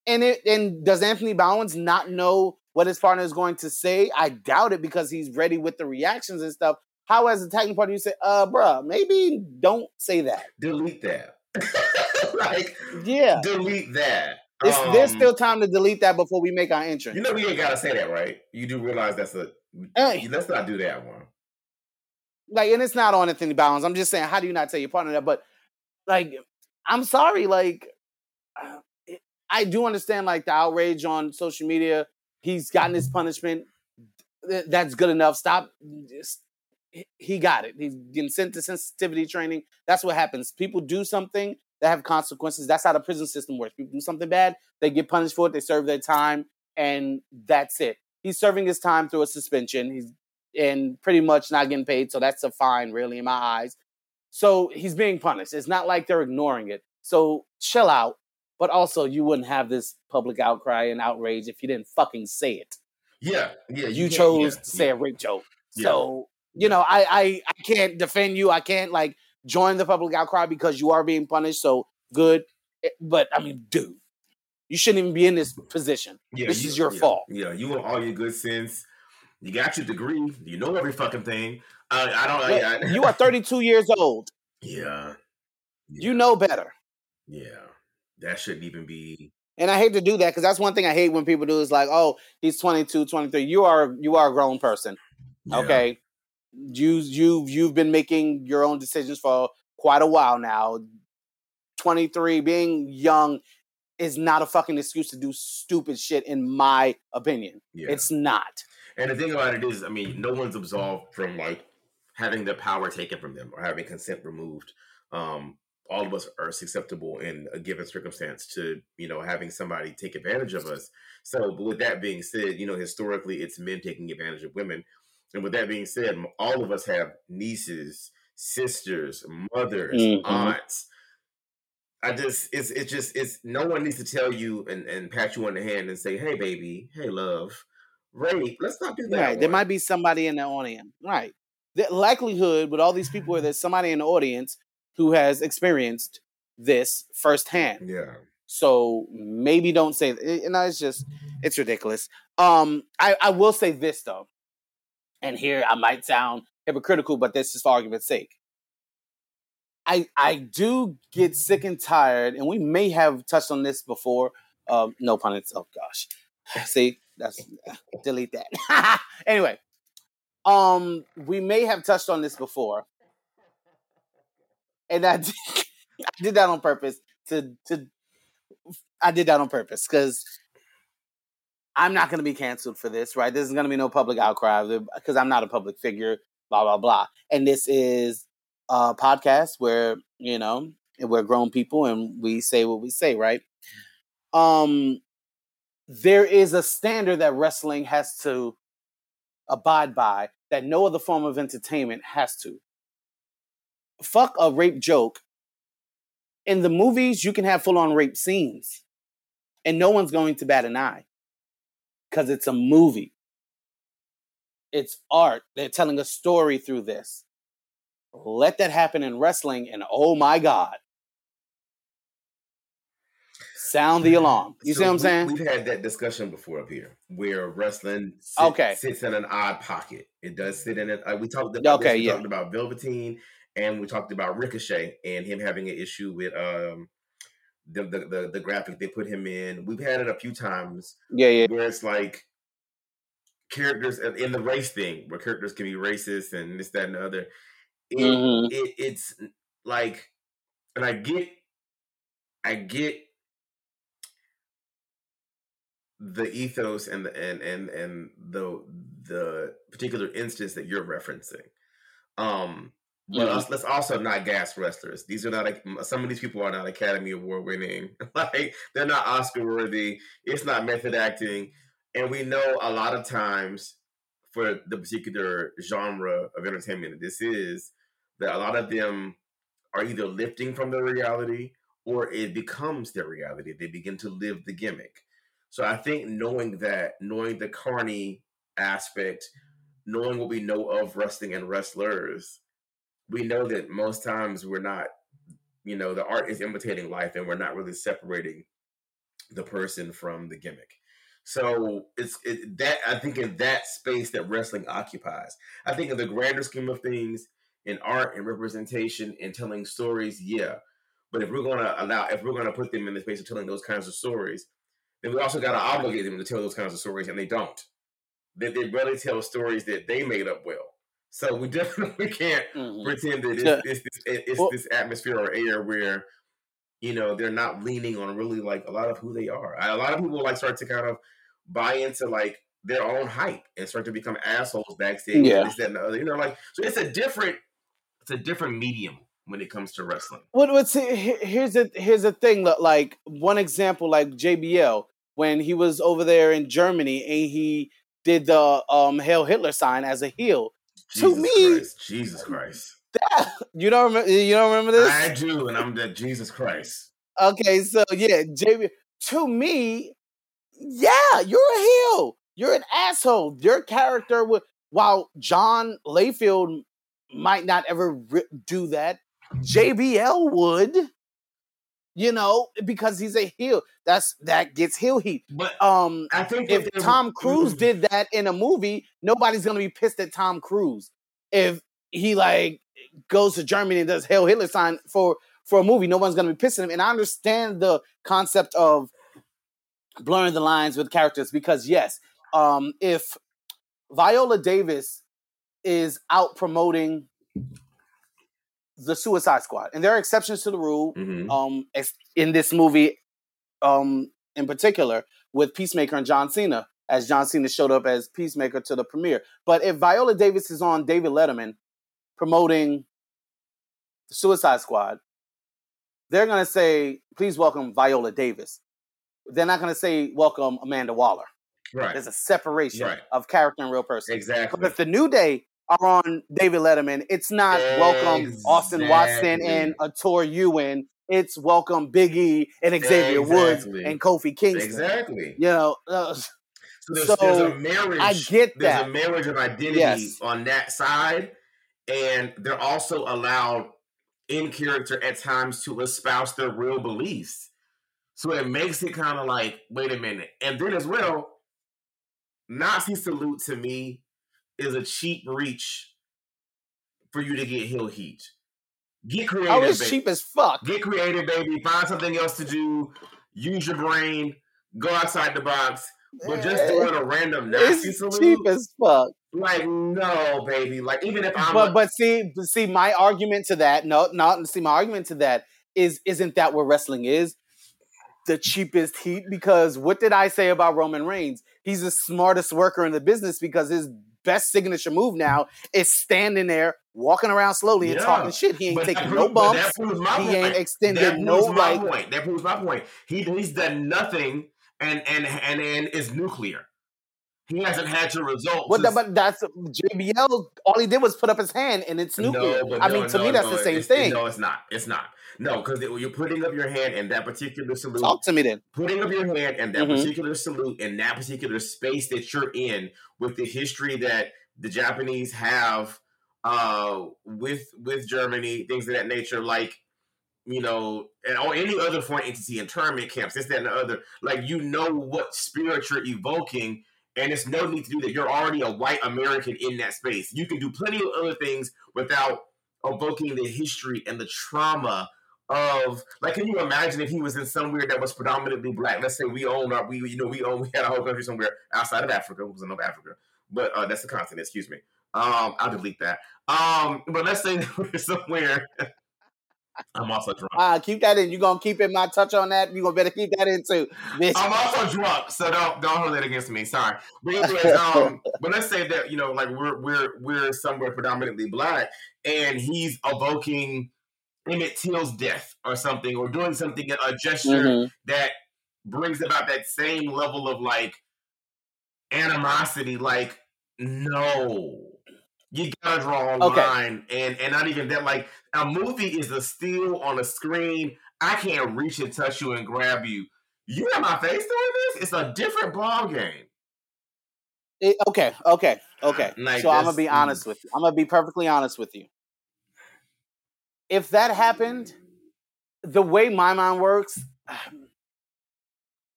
And it and does Anthony Bowens not know what his partner is going to say? I doubt it because he's ready with the reactions and stuff. How as a technical partner you say, uh, bruh, maybe don't say that. Delete that. Like, yeah. Delete that. It's, um, there's still time to delete that before we make our entrance. You know we ain't got to say that, right? You do realize that's a... Hey. Let's not do that one. Like, and it's not on Anthony Bowens. I'm just saying, how do you not tell your partner that? But, like, I'm sorry. Like, I do understand, like, the outrage on social media. He's gotten his punishment. that's good enough. Stop. Just, he got it. He's getting sent to sensitivity training. That's what happens. People do something that have consequences. That's how the prison system works. People do something bad, they get punished for it. They serve their time, and that's it. He's serving his time through a suspension. He's and pretty much not getting paid. So that's a fine, really, in my eyes. So he's being punished. It's not like they're ignoring it. So chill out. But also, you wouldn't have this public outcry and outrage if you didn't fucking say it. Yeah, yeah. You, you chose yeah, to yeah. say a rape joke. Yeah. So, you know, I, I, I can't defend you. I can't, like, join the public outcry because you are being punished. So, good. But, I mean, dude, you shouldn't even be in this position. Yeah, this you, is your yeah, fault. Yeah, you want all your good sense. You got your degree. You know every fucking thing. Uh, I don't know. Yeah, you are thirty-two years old. Yeah. yeah. You know better. Yeah. That shouldn't even be. And I hate to do that because that's one thing I hate when people do is like, oh, he's twenty-two, twenty-three. You are you are a grown person. Yeah. Okay. You, you, you've been making your own decisions for quite a while now. twenty-three, being young is not a fucking excuse to do stupid shit, in my opinion. Yeah. It's not. And the thing about it is, I mean, no one's absolved from, like, having their power taken from them or having consent removed. Um, all of us are susceptible in a given circumstance to, you know, having somebody take advantage of us. So with that being said, you know, historically it's men taking advantage of women. And with that being said, all of us have nieces, sisters, mothers, mm-hmm. aunts. I just, it's, it's just, it's, no one needs to tell you and, and pat you on the hand and say, hey baby, hey love, rape. Let's not do that. Right. There might be somebody in the audience. Right. The likelihood with all these people where there's somebody in the audience who has experienced this firsthand. Yeah. So maybe don't say that. You know, it's just, it's ridiculous. Um, I, I will say this, though. And here I might sound hypocritical, but this is for argument's sake. I I do get sick and tired, and we may have touched on this before. Um, no pun intended. Oh, gosh. See? That's delete that. Anyway. Um, we may have touched on this before. And I did, I did that on purpose. To to, I did that on purpose because I'm not going to be canceled for this, right? There's going to be no public outcry because I'm not a public figure, blah, blah, blah. And this is a podcast where, you know, we're grown people and we say what we say, right? Um, there is a standard that wrestling has to abide by that no other form of entertainment has to. Fuck a rape joke. In the movies, you can have full-on rape scenes, and no one's going to bat an eye because it's a movie. It's art. They're telling a story through this. Let that happen in wrestling, and oh my God, sound the alarm. You so see what I'm we, saying? We've had that discussion before up here, where wrestling sit, okay. sits in an odd pocket. It does sit in it. Uh, we talked about okay, this, we yeah. talked about Velveteen. And we talked about Ricochet and him having an issue with um, the, the, the the graphic they put him in. We've had it a few times, yeah, yeah. where it's like characters in the race thing, where characters can be racist and this, that, and the other. It, mm-hmm. it, it's like, and I get, I get the ethos and the and and and the the particular instance that you're referencing. Um. But mm-hmm. let's, let's also not gas wrestlers. These are not a, some of these people are not Academy Award winning. Like they're not Oscar worthy. It's not method acting, and we know a lot of times for the particular genre of entertainment that this is, that a lot of them are either lifting from their reality or it becomes their reality. They begin to live the gimmick. So I think knowing that, knowing the carny aspect, knowing what we know of wrestling and wrestlers. We know that most times we're not, you know, the art is imitating life and we're not really separating the person from the gimmick. So it's it, that, I think in that space that wrestling occupies, I think in the grander scheme of things, in art and representation and telling stories, yeah. But if we're going to allow, if we're going to put them in the space of telling those kinds of stories, then we also got to obligate them to tell those kinds of stories, and they don't. They, they barely tell stories that they made up well. So we definitely can't mm-hmm. pretend that it's, yeah. it's, this, it's well, this atmosphere or air where, you know, they're not leaning on really like a lot of who they are. I, a lot of people like start to kind of buy into like their own hype and start to become assholes backstage. Yeah. This, that, and the other. You know, like, so it's a different, it's a different medium when it comes to wrestling. Well, let's see, here's the here's the thing. Look, like one example, like J B L when he was over there in Germany and he did the um, "Hail Hitler" sign as a heel. Jesus to me, Christ. Jesus Christ. That, you don't remember? You don't remember this? I do, and I'm the Jesus Christ. Okay, so yeah, J B L to me, yeah, you're a heel. You're an asshole. Your character would, while John Layfield might not ever re- do that, J B L would, you know, because he's a heel. That's that gets heel heat. But um, I think if Tom Cruise did that in a movie, nobody's gonna be pissed at Tom Cruise if he like goes to Germany and does Hail Hitler sign for for a movie. No one's gonna be pissing him. And I understand the concept of blurring the lines with characters because yes, um, if Viola Davis is out promoting the Suicide Squad, and there are exceptions to the rule. Mm-hmm. Um, in this movie, um, in particular, with Peacemaker and John Cena, as John Cena showed up as Peacemaker to the premiere. But if Viola Davis is on David Letterman promoting the Suicide Squad, they're going to say, "Please welcome Viola Davis." They're not going to say, "Welcome Amanda Waller." Right. There's a separation right. of character and real person. Exactly. But if the New Day are on David Letterman, it's not exactly. welcome Austin Watson and Ator Ewing. It's welcome Big E and Xavier exactly. Woods and Kofi Kingston. Exactly. You know, uh, so, there's, so there's a marriage. I get that. There's a marriage of identity yes. on that side. And they're also allowed in character at times to espouse their real beliefs. So it makes it kind of like, wait a minute. And then as well, Nazi salute to me is a cheap reach for you to get heel heat. Get creative, baby. Oh, it's cheap as fuck. Get creative, baby. Find something else to do. Use your brain. Go outside the box. But just doing a random Nazi it's salute. Cheap as fuck. Like, no, baby. Like, even if I'm... But, a- but see, see, my argument to that, no, no, see, my argument to that is, isn't that what wrestling is? The cheapest heat, because what did I say about Roman Reigns? He's the smartest worker in the business because his best signature move now is standing there, walking around slowly yeah. and talking shit. He ain't but taking proves, no bumps. He point. ain't extended no like. Point. That proves my point. He he's done nothing, and and and and is nuclear. He hasn't had your results. What? Well, but that's J B L. All he did was put up his hand, and it's nuclear. No, I no, mean, to no, me, that's no, the same thing. No, it's not. It's not. No, because you're putting up your hand in that particular salute. Talk to me then. Putting up your hand in that mm-hmm. particular salute in that particular space that you're in, with the history that the Japanese have uh, with with Germany, things of that nature, like, you know, and or any other foreign entity, internment camps, this, that, and the other. Like, you know what spirit you're evoking. And it's no need to do that. You're already a white American in that space. You can do plenty of other things without evoking the history and the trauma of, like, can you imagine if he was in somewhere that was predominantly black? Let's say we owned our, we, you know, we owned, we had a whole country somewhere outside of Africa. It was in North Africa, but uh, that's the continent, excuse me. Um, I'll delete that. Um, but let's say we're somewhere. I'm also drunk. Uh, keep that in. You're going to keep in my touch on that. You're going to better keep that in too. Bitch. I'm also drunk, so don't don't hold it against me. Sorry. But anyways, um, but let's say that, you know, like we're we're we're somewhere predominantly black and he's evoking Emmett Till's death or something, or doing something, a gesture mm-hmm. that brings about that same level of like animosity. Like, no. You gotta draw a line, okay. and, and not even that. Like, a movie is a still on a screen. I can't reach and touch you and grab you. You in my face doing this? It's a different ball game. It, okay, okay, okay. Like, so I'm gonna be honest with you. I'm gonna be perfectly honest with you. If that happened, the way my mind works,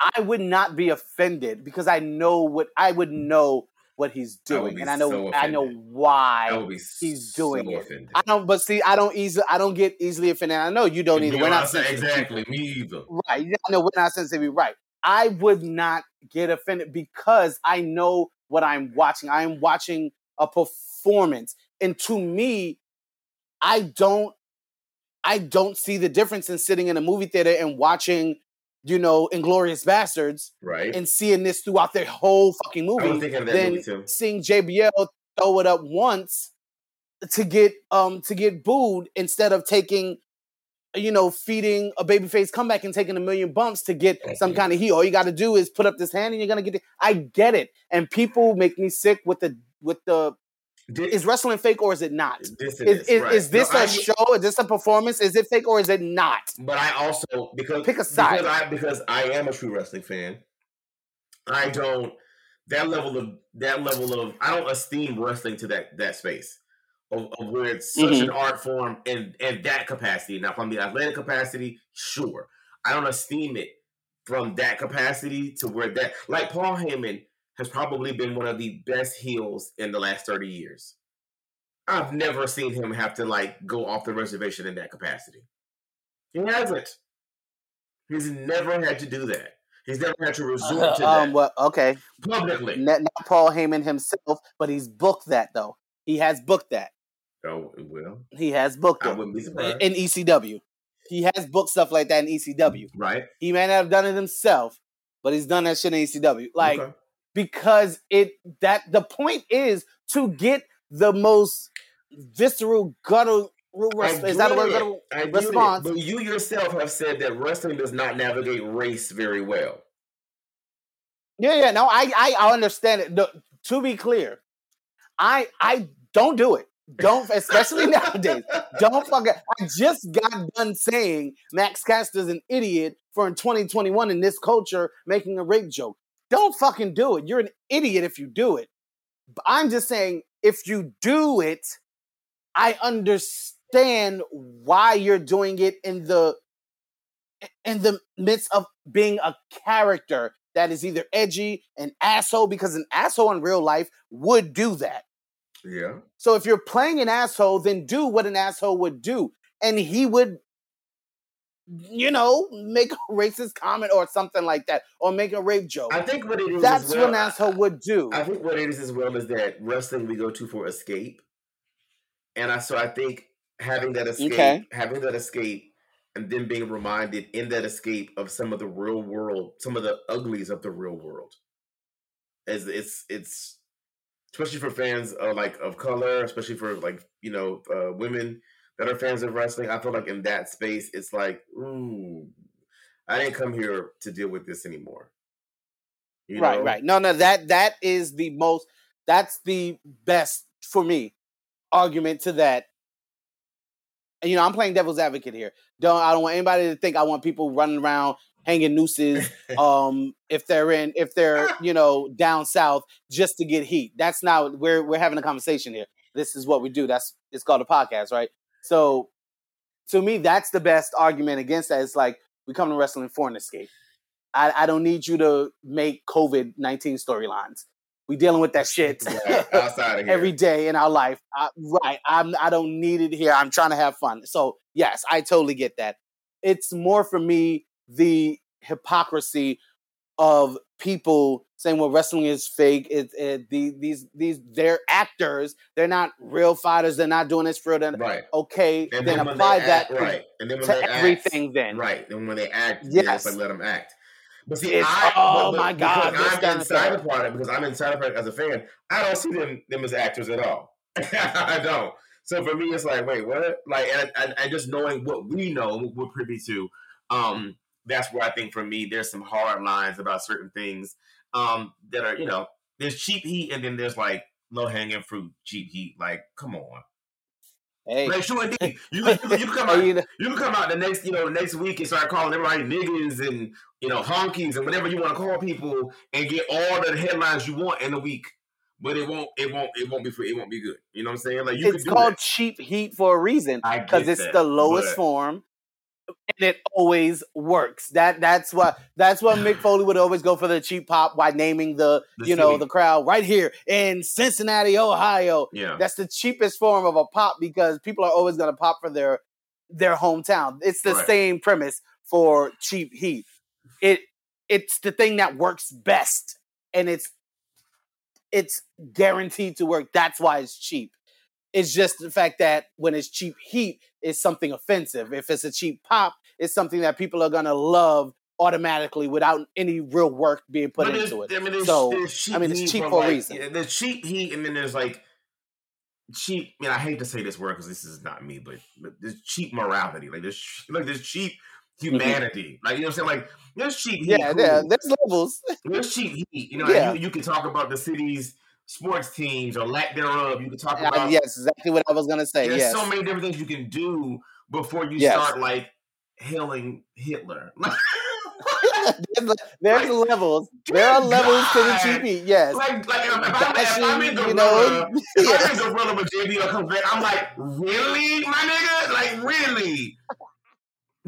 I would not be offended because I know what I would know. What he's doing, and I know so I know why he's doing so it. Offended. I don't, but see, I don't easily, I don't get easily offended. I know you don't and either. We're not sensitive. Exactly, me either. Right? I know we're not sensitive. Right? I would not get offended because I know what I'm watching. I am watching a performance, and to me, I don't, I don't see the difference in sitting in a movie theater and watching you know, Inglourious Bastards, right? And seeing this throughout their whole fucking movie, then movie seeing J B L throw it up once to get um to get booed instead of taking, you know, feeding a babyface comeback and taking a million bumps to get mm-hmm. some kind of heel. All you got to do is put up this hand and you're gonna get it. I get it, and people make me sick with the with the. This, is wrestling fake or is it not? This is, is, is, right. is this no, a I, show? Is this a performance? Is it fake or is it not? But I also because pick a side because I, because I am a true wrestling fan. I don't that level of that level of I don't esteem wrestling to that that space of, of where it's such mm-hmm. an art form and and that capacity. Now, from the athletic capacity, sure, I don't esteem it from that capacity to where that like Paul Heyman has probably been one of the best heels in the last thirty years. I've never seen him have to, like, go off the reservation in that capacity. He hasn't. He's never had to do that. He's never had to resort uh, to um, that. Well, okay. Publicly. Not, not Paul Heyman himself, but he's booked that, though. He has booked that. Oh, well. He has booked I it. Wouldn't be surprised. In E C W. He has booked stuff like that in E C W. Right. He may not have done it himself, but he's done that shit in E C W. Like, okay. Because it that the point is to get the most visceral, guttural response. Is that a word? Response. But you yourself have said that wrestling does not navigate race very well. Yeah, yeah, no, I, I, I understand it. No, to be clear, I, I don't do it. Don't, especially nowadays. Don't fucking. I just got done saying Max Caster's an idiot for in twenty twenty-one in this culture making a rape joke. Don't fucking do it. You're an idiot if you do it. But I'm just saying, if you do it, I understand why you're doing it in the in the midst of being a character that is either edgy, an asshole, because an asshole in real life would do that. Yeah. So if you're playing an asshole, then do what an asshole would do. And he would, you know, make a racist comment or something like that, or make a rape joke. I think what it is that's well, what an asshole would do. I think what it is as well is that wrestling we go to for escape, and I so I think having that escape, okay. having that escape, and then being reminded in that escape of some of the real world, some of the uglies of the real world, as it's it's especially for fans uh, like of color, especially for like you know uh, women. That are fans of wrestling, I feel like in that space, it's like, ooh, I didn't come here to deal with this anymore. You right, know? right. No, no, that that is the most, that's the best, for me, argument to that. And, you know, I'm playing devil's advocate here. Don't I don't want anybody to think I want people running around hanging nooses um, if they're in, if they're, you know, down south just to get heat. That's not, we're, we're having a conversation here. This is what we do. That's, it's called a podcast, right? So, to me, that's the best argument against that. It's like, we come to wrestling for an escape. I, I don't need you to make COVID nineteen storylines. We dealing with that shit yeah, outside of here. Every day in our life. I, right. I'm, I don't need it here. I'm trying to have fun. So, yes, I totally get that. It's more for me the hypocrisy of people saying, well, wrestling is fake. It, it, the, these, these, they're actors. They're not real fighters. They're not doing this for real. Right. Okay, and then, then apply that act, to, right. and then when to they everything act, then. Right. And when they act, yes. Like, let them act. But see, it's, I, oh but, my God. I'm inside of product, because I'm inside of product as a fan, I don't see them, them as actors at all. I don't. So for me, it's like, wait, what? Like, and, and, and just knowing what we know, what we're privy to, um, that's where I think for me, there's some hard lines about certain things um, that are, you know, there's cheap heat and then there's like low hanging fruit, cheap heat. Like, come on. Hey, like, sure indeed. You, you, you, come out, you can come out the next, you know, next week and start calling everybody niggas and, you know, honkies and whatever you want to call people and get all the headlines you want in a week. But it won't, it won't, it won't be free. It won't be good. You know what I'm saying? Like, you it's can do called that. Cheap heat for a reason because it's that, the lowest but... form. And it always works. That that's what that's what Mick Foley would always go for the cheap pop by naming the, the you know city. The crowd right here in Cincinnati, Ohio. Yeah, that's the cheapest form of a pop because people are always going to pop for their their hometown. It's the right. same premise for cheap heat. It it's the thing that works best, and it's it's guaranteed to work. That's why it's cheap. It's just the fact that when it's cheap heat, it's something offensive. If it's a cheap pop, it's something that people are going to love automatically without any real work being put but into it. I mean, so I mean, it's cheap for like, a reason. Yeah, there's cheap heat, and then there's like cheap. I mean, I hate to say this word because this is not me, but, but there's cheap morality. Like there's like there's cheap humanity. Mm-hmm. Like you know what I'm saying? Like there's cheap heat. Yeah, yeah. There's levels. There's cheap heat. You know, yeah. like, you, you can talk about the city's sports teams or lack thereof. You can talk about uh, yes, exactly what I was gonna say. There's yes. so many different things you can do before you yes. start like hailing Hitler. there's there's like, levels. There are levels God. to the G P. Yes. Like, like if, I, if I'm in the gorilla, if yes. I'm in the gorilla with J B L Convent, I'm like, really, my nigga? Like, really?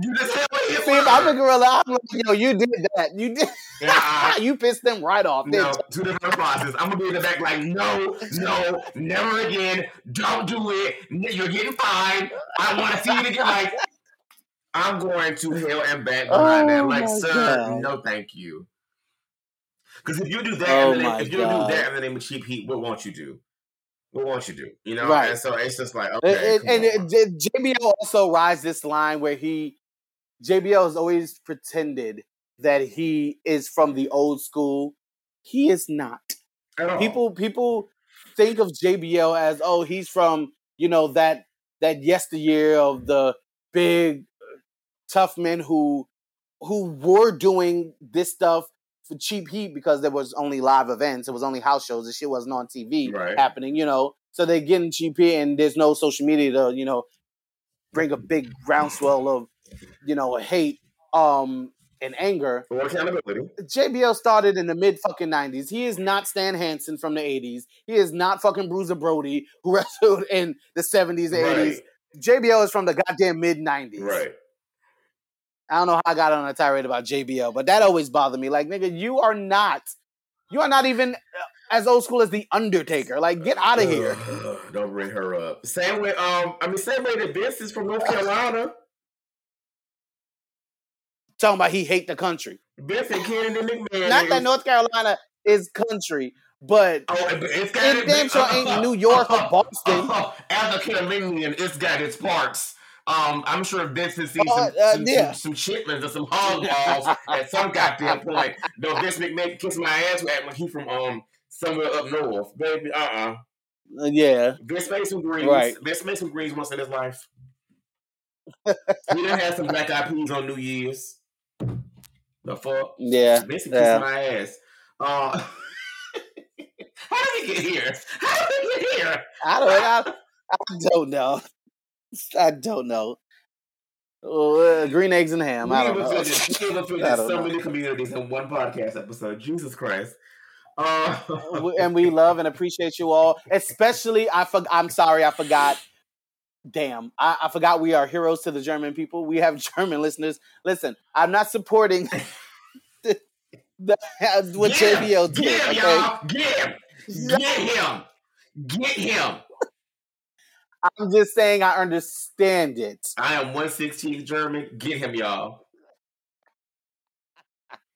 You just held Hitler? See, if I'm a gorilla, I'm like, yo, you did that. You did. Yeah, I, you pissed them right off. No, two different responses. I'm going to be in the back like, no, no, never again. Don't do it. You're getting fined. I want to see you again. Like, I'm going to hell and back behind oh that. Like, sir, God. no thank you. Because if you do that, oh and then if you God. do that in the name of cheap heat, what won't you do? What won't you do? You know? Right. And so it's just like, okay. It, it, and it, J B L also rides this line where he, J B L has always pretended that he is from the old school. He is not. People, people think of J B L as, oh, he's from, you know, that, that yesteryear of the big, tough men who who were doing this stuff for cheap heat because there was only live events. It was only house shows. This shit wasn't on T V right. happening, you know. So they're getting cheap heat and there's no social media to, you know, bring a big groundswell of, you know, hate um, and anger. Well, J B L started in the mid-fucking nineties. He is not Stan Hansen from the eighties. He is not fucking Bruiser Brody who wrestled in the seventies and right. eighties. J B L is from the goddamn mid-nineties. Right. I don't know how I got on a tirade about J B L, but that always bothered me. Like, nigga, you are not, you are not even as old school as The Undertaker. Like, get out of here. Uh, don't bring her up. Same way, um, I mean, same way that Vince is from North Carolina. Talking about he hate the country. Vince and Kennedy McMahon. Not that North Carolina is country, but oh, it's got it, damn sure ain't uh, New York uh, or Boston. Uh, uh, as a Carolinian, it's got its parts. Um, I'm sure Vince has seen oh, some, uh, some, yeah. some, some chitlins or some hog balls at some goddamn point. No, Vince McMahon kissed my ass with act like he from um somewhere up north, baby. Uh uh-uh. uh. Yeah. Vince made some greens. Right. Vince made some greens once in his life. We done had some black eyed peas on New Year's. The fuck? Yeah. Vince kissed yeah. my ass. Uh, how did we get here? How did we get here? I don't. I, I don't know. I don't know. Uh, green eggs and ham. I don't know. We have offended so many communities in one podcast episode. Jesus Christ. Uh. And we love and appreciate you all. Especially, I for, I'm sorry, I forgot. Damn. I, I forgot we are heroes to the German people. We have German listeners. Listen, I'm not supporting the, the, what J B L did. Get him, okay? y'all. Get him. Get him. Get him. I'm just saying I understand it. I am one sixteenth German. Get him, y'all.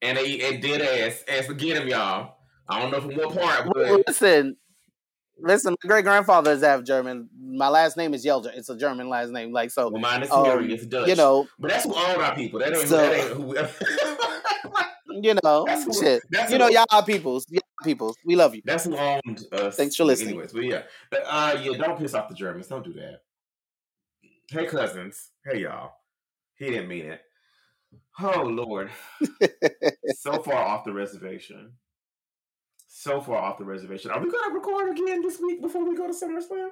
And they eat a dead ass. Ass get him, y'all. I don't know from what part, but... Listen, listen, my great-grandfather is half German. My last name is Yelder. It's a German last name. Like, so... Well, mine is Hungarian. Um, it's Dutch. You know... But that's who all our people. That ain't, so, that ain't who... We are. You know, that's who, shit. That's you who, know, y'all are peoples. Y'all are peoples. We love you. That's who owned us. Thanks for listening. Anyways, but yeah. But, uh, yeah, don't piss off the Germans. Don't do that. Hey, cousins. Hey, y'all. He didn't mean it. Oh, Lord. So far off the reservation. So far off the reservation. Are we going to record again this week before we go to SummerSlam?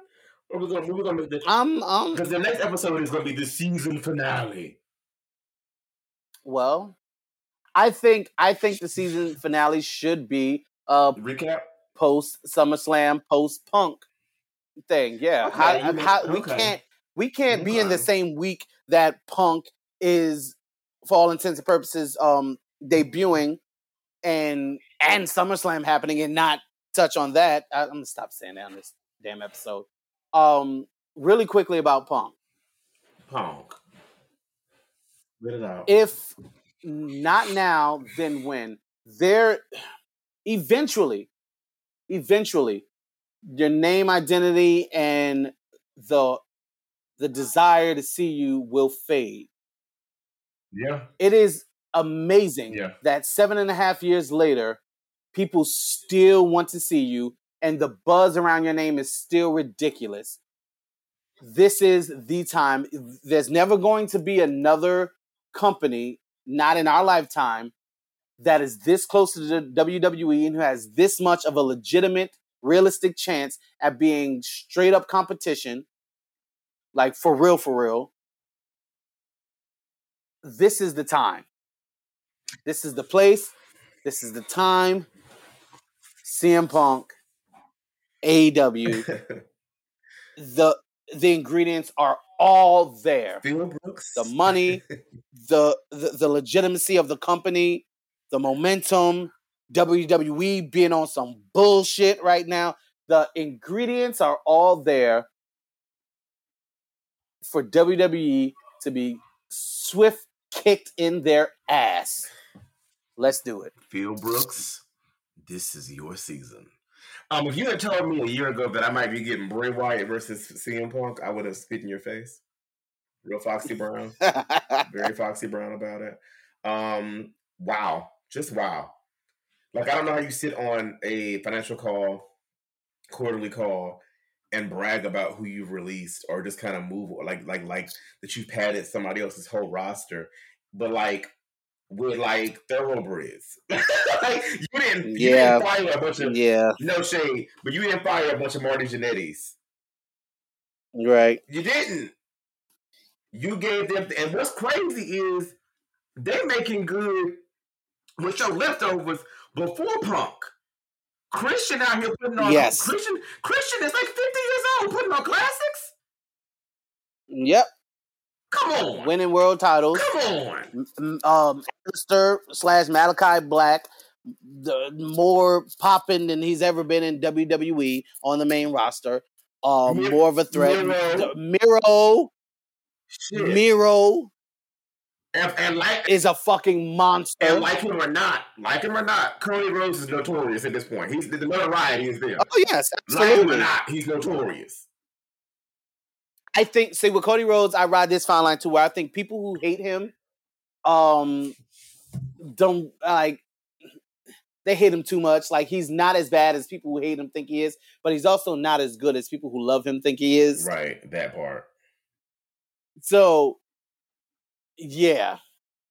Or are we going to make this? Um, um. Because the next episode is going to be the season finale. Well... I think I think the season finale should be a recap post SummerSlam, post Punk thing. Yeah, okay, how, mean, how, okay. we can't we can't okay. be in the same week that Punk is, for all intents and purposes, um, debuting and and SummerSlam happening, and not touch on that. I, I'm gonna stop saying that on this damn episode. Um, really quickly about Punk. Punk. Let it out. If not now, then when? There, eventually, eventually, your name, identity, and the the desire to see you will fade. Yeah, it is amazing yeah. that seven and a half years later, people still want to see you, and the buzz around your name is still ridiculous. This is the time. There's never going to be another company, not in our lifetime, that is this close to the W W E and who has this much of a legitimate, realistic chance at being straight up competition, like for real, for real. This is the time. This is the place. This is the time. C M Punk, A E W, the the ingredients are all there. The money, the, the the legitimacy of the company, the momentum, W W E being on some bullshit right now. The ingredients are all there for W W E to be swift kicked in their ass. Let's do it. Phil Brooks, this is your season. Um, if you had told me a year ago that I might be getting Bray Wyatt versus C M Punk, I would have spit in your face. Real Foxy Brown. Very Foxy Brown about it. Um, wow. Just wow. Like, I don't know how you sit on a financial call, quarterly call, and brag about who you've released or just kind of move, or like, like, like that you've padded somebody else's whole roster. But, like, with like thoroughbreds, like you didn't, you yeah. didn't fire a bunch of yeah. no shade, but you didn't fire a bunch of Marty Jannetty's, right? You didn't. You gave them, and what's crazy is they're making good with your leftovers before Punk. Christian out here putting on yes. Christian. Christian is like fifty years old putting on classics. Yep. Come on. Winning world titles. Come on. Um, Alistair slash Malachi Black, the, more popping than he's ever been in W W E on the main roster. Uh, Mir- more of a threat. Miro. Miro. Shit. Miro and, and like, is a fucking monster. And like him or not, like him or not, Cody Rhodes is notorious at this point. He's the notoriety is there. Oh, yes. Absolutely. Like him or not, he's notorious. I think, see, with Cody Rhodes, I ride this fine line too, where I think people who hate him, um, don't like, they hate him too much. Like, he's not as bad as people who hate him think he is, but he's also not as good as people who love him think he is. Right, that part. So, yeah,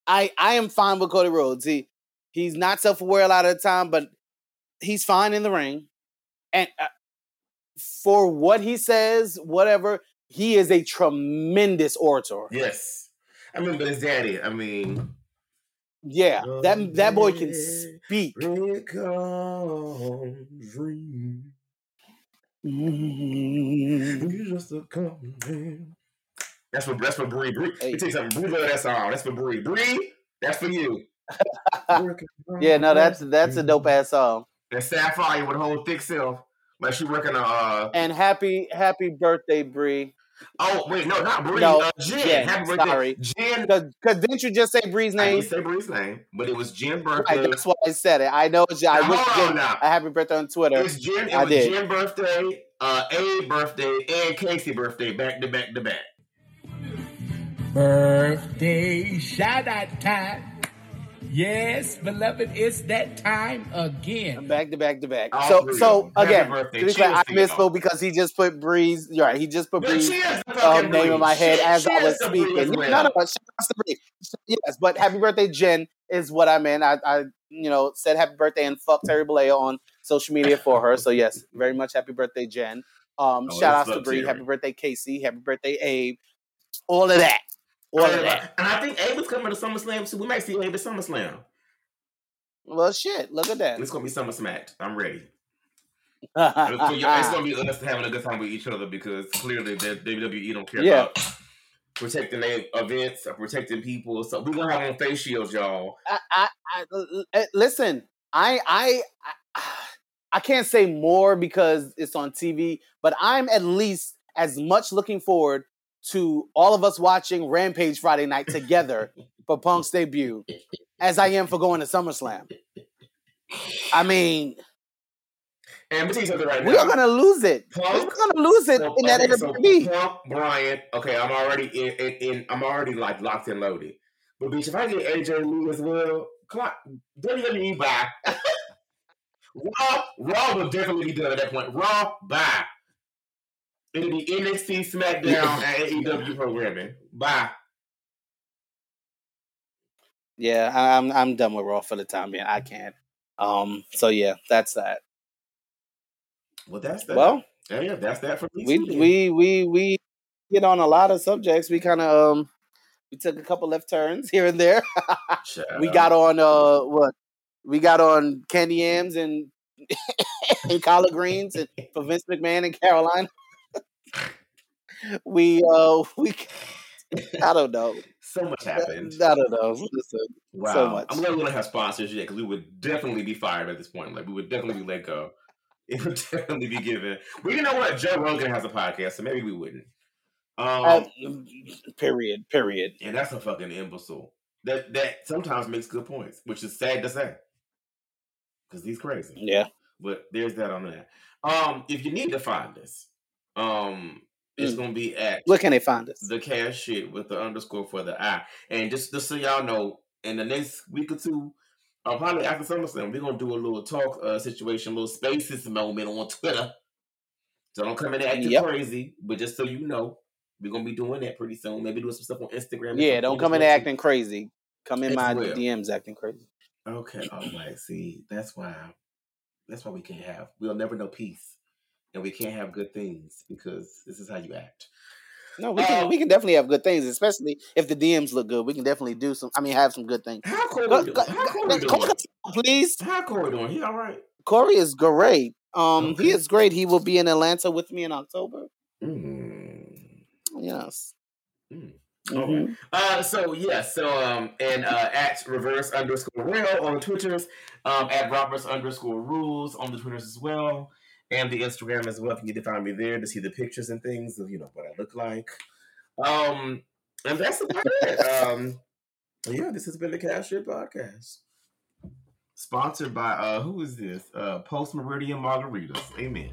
I I am fine with Cody Rhodes. He he's not self aware a lot of the time, but he's fine in the ring, and uh, for what he says, whatever. He is a tremendous orator. Yes. I remember his daddy. I mean... Yeah. That that boy can speak. Dream. Mm-hmm. Just a that's, for, that's for Bree. Bree. Hey. Bree loves that song. That's for Bree. Bree, that's for you. Yeah, no, that's that's a dope-ass song. That Sapphire with whole thick self. Like she working on uh and happy happy birthday, Bree. Oh wait, no, not Bree. No, uh, Jen. Jen. Happy birthday, sorry. Jen. Because didn't you just say Bree's name? I didn't say Bree's name, but it was Jen's birthday. Right, that's why I said it. I know. It's, I now, wish hold on Jen now. A happy birthday on Twitter. It's Jen. It I was did. Jen's birthday, uh, A's birthday, and Casey's birthday back to back to back. Birthday shout out time. Yes, beloved, it's that time again. Back to back to back. All so, real. So again, I misspoke because he just put Breeze. You're right, he just put Breeze um, name in my head she, as she I was speaking. No, no, no, yes, but happy birthday, Jen, is what I meant. I, I, you know, said happy birthday and fuck Terry Bollea on social media for her. So yes, very much happy birthday, Jen. Um, oh, shout outs to Bree. Happy birthday, Casey. Happy birthday, Abe. All of that. And I think Abe is coming to SummerSlam, so we might see Abe at SummerSlam. Well, shit, look at that. It's going to be SummerSmacked. I'm ready. It's going to be us having a good time with each other because clearly the W W E don't care yeah. about protecting their events or protecting people. So we're going to have on face shields, y'all. I, I, I, listen, I, I, I, I can't say more because it's on T V, but I'm at least as much looking forward to all of us watching Rampage Friday night together for Punk's debut, as I am for going to SummerSlam. I mean, and right we now. Are going to lose it. Punk, We're going to lose it so, in that okay, so Punk, Bryan, okay, I'm already in, in, in. I'm already like locked and loaded. But bitch, if I get A J Lee as well, come on, W W E, bye. Raw, Raw will definitely be done at that point. Raw, bye. It'll be N X T, SmackDown, and A E W programming. Bye. Yeah, I'm I'm done with Raw for the time being. I can't. Um. So yeah, that's that. Well, that's that. Well, yeah, that's that for me. We too, we we we hit on a lot of subjects. We kind of um we took a couple left turns here and there. we got on uh what we got on candy yams and and collard greens and for Vince McMahon in Carolina. we uh we I don't know. So much happened. I don't know. Listen, wow. So much. I'm glad we don't have sponsors yet because we would definitely be fired at this point. Like, we would definitely be let go. It would definitely be given. Well, you know what? Joe Rogan has a podcast, so maybe we wouldn't. Um, um, period. Period. And that's a fucking imbecile. That that sometimes makes good points, which is sad to say because he's crazy. Yeah. But there's that on that. Um, if you need to find us, um. It's mm. going to be at... Where can they find us? The Cash Shit with the underscore for the I. And just, just so y'all know, in the next week or two, or probably after SummerSlam, we're going to do a little talk uh, situation, little spaces moment on Twitter. So don't come in and act yep. crazy, but just so you know, we're going to be doing that pretty soon. Maybe doing some stuff on Instagram. Yeah, don't come in acting crazy. Come in my well. D Ms acting crazy. Okay, all right. See, that's why, that's why we can't have... We'll never know peace. And we can't have good things because this is how you act. No, we can um, we can definitely have good things, especially if the D Ms look good. We can definitely do some. I mean, have some good things. How Corey go, doing? Go, how Corey go, doing? Please. How Corey doing? He all right? Corey is great. Um, okay. He is great. He will be in Atlanta with me in October. Mm. Yes. Mm. Mm-hmm. Okay. Uh, so yeah, so um, and uh, at reverse underscore real on the Twitters, um, at Roberts underscore rules on the Twitters as well. And the Instagram as well. If you can find me there to see the pictures and things of, you know, what I look like. Um, and that's about it. Um, yeah, this has been the Cash Shit Podcast. Sponsored by, uh, who is this? Uh, Post Meridian Margaritas. Amen.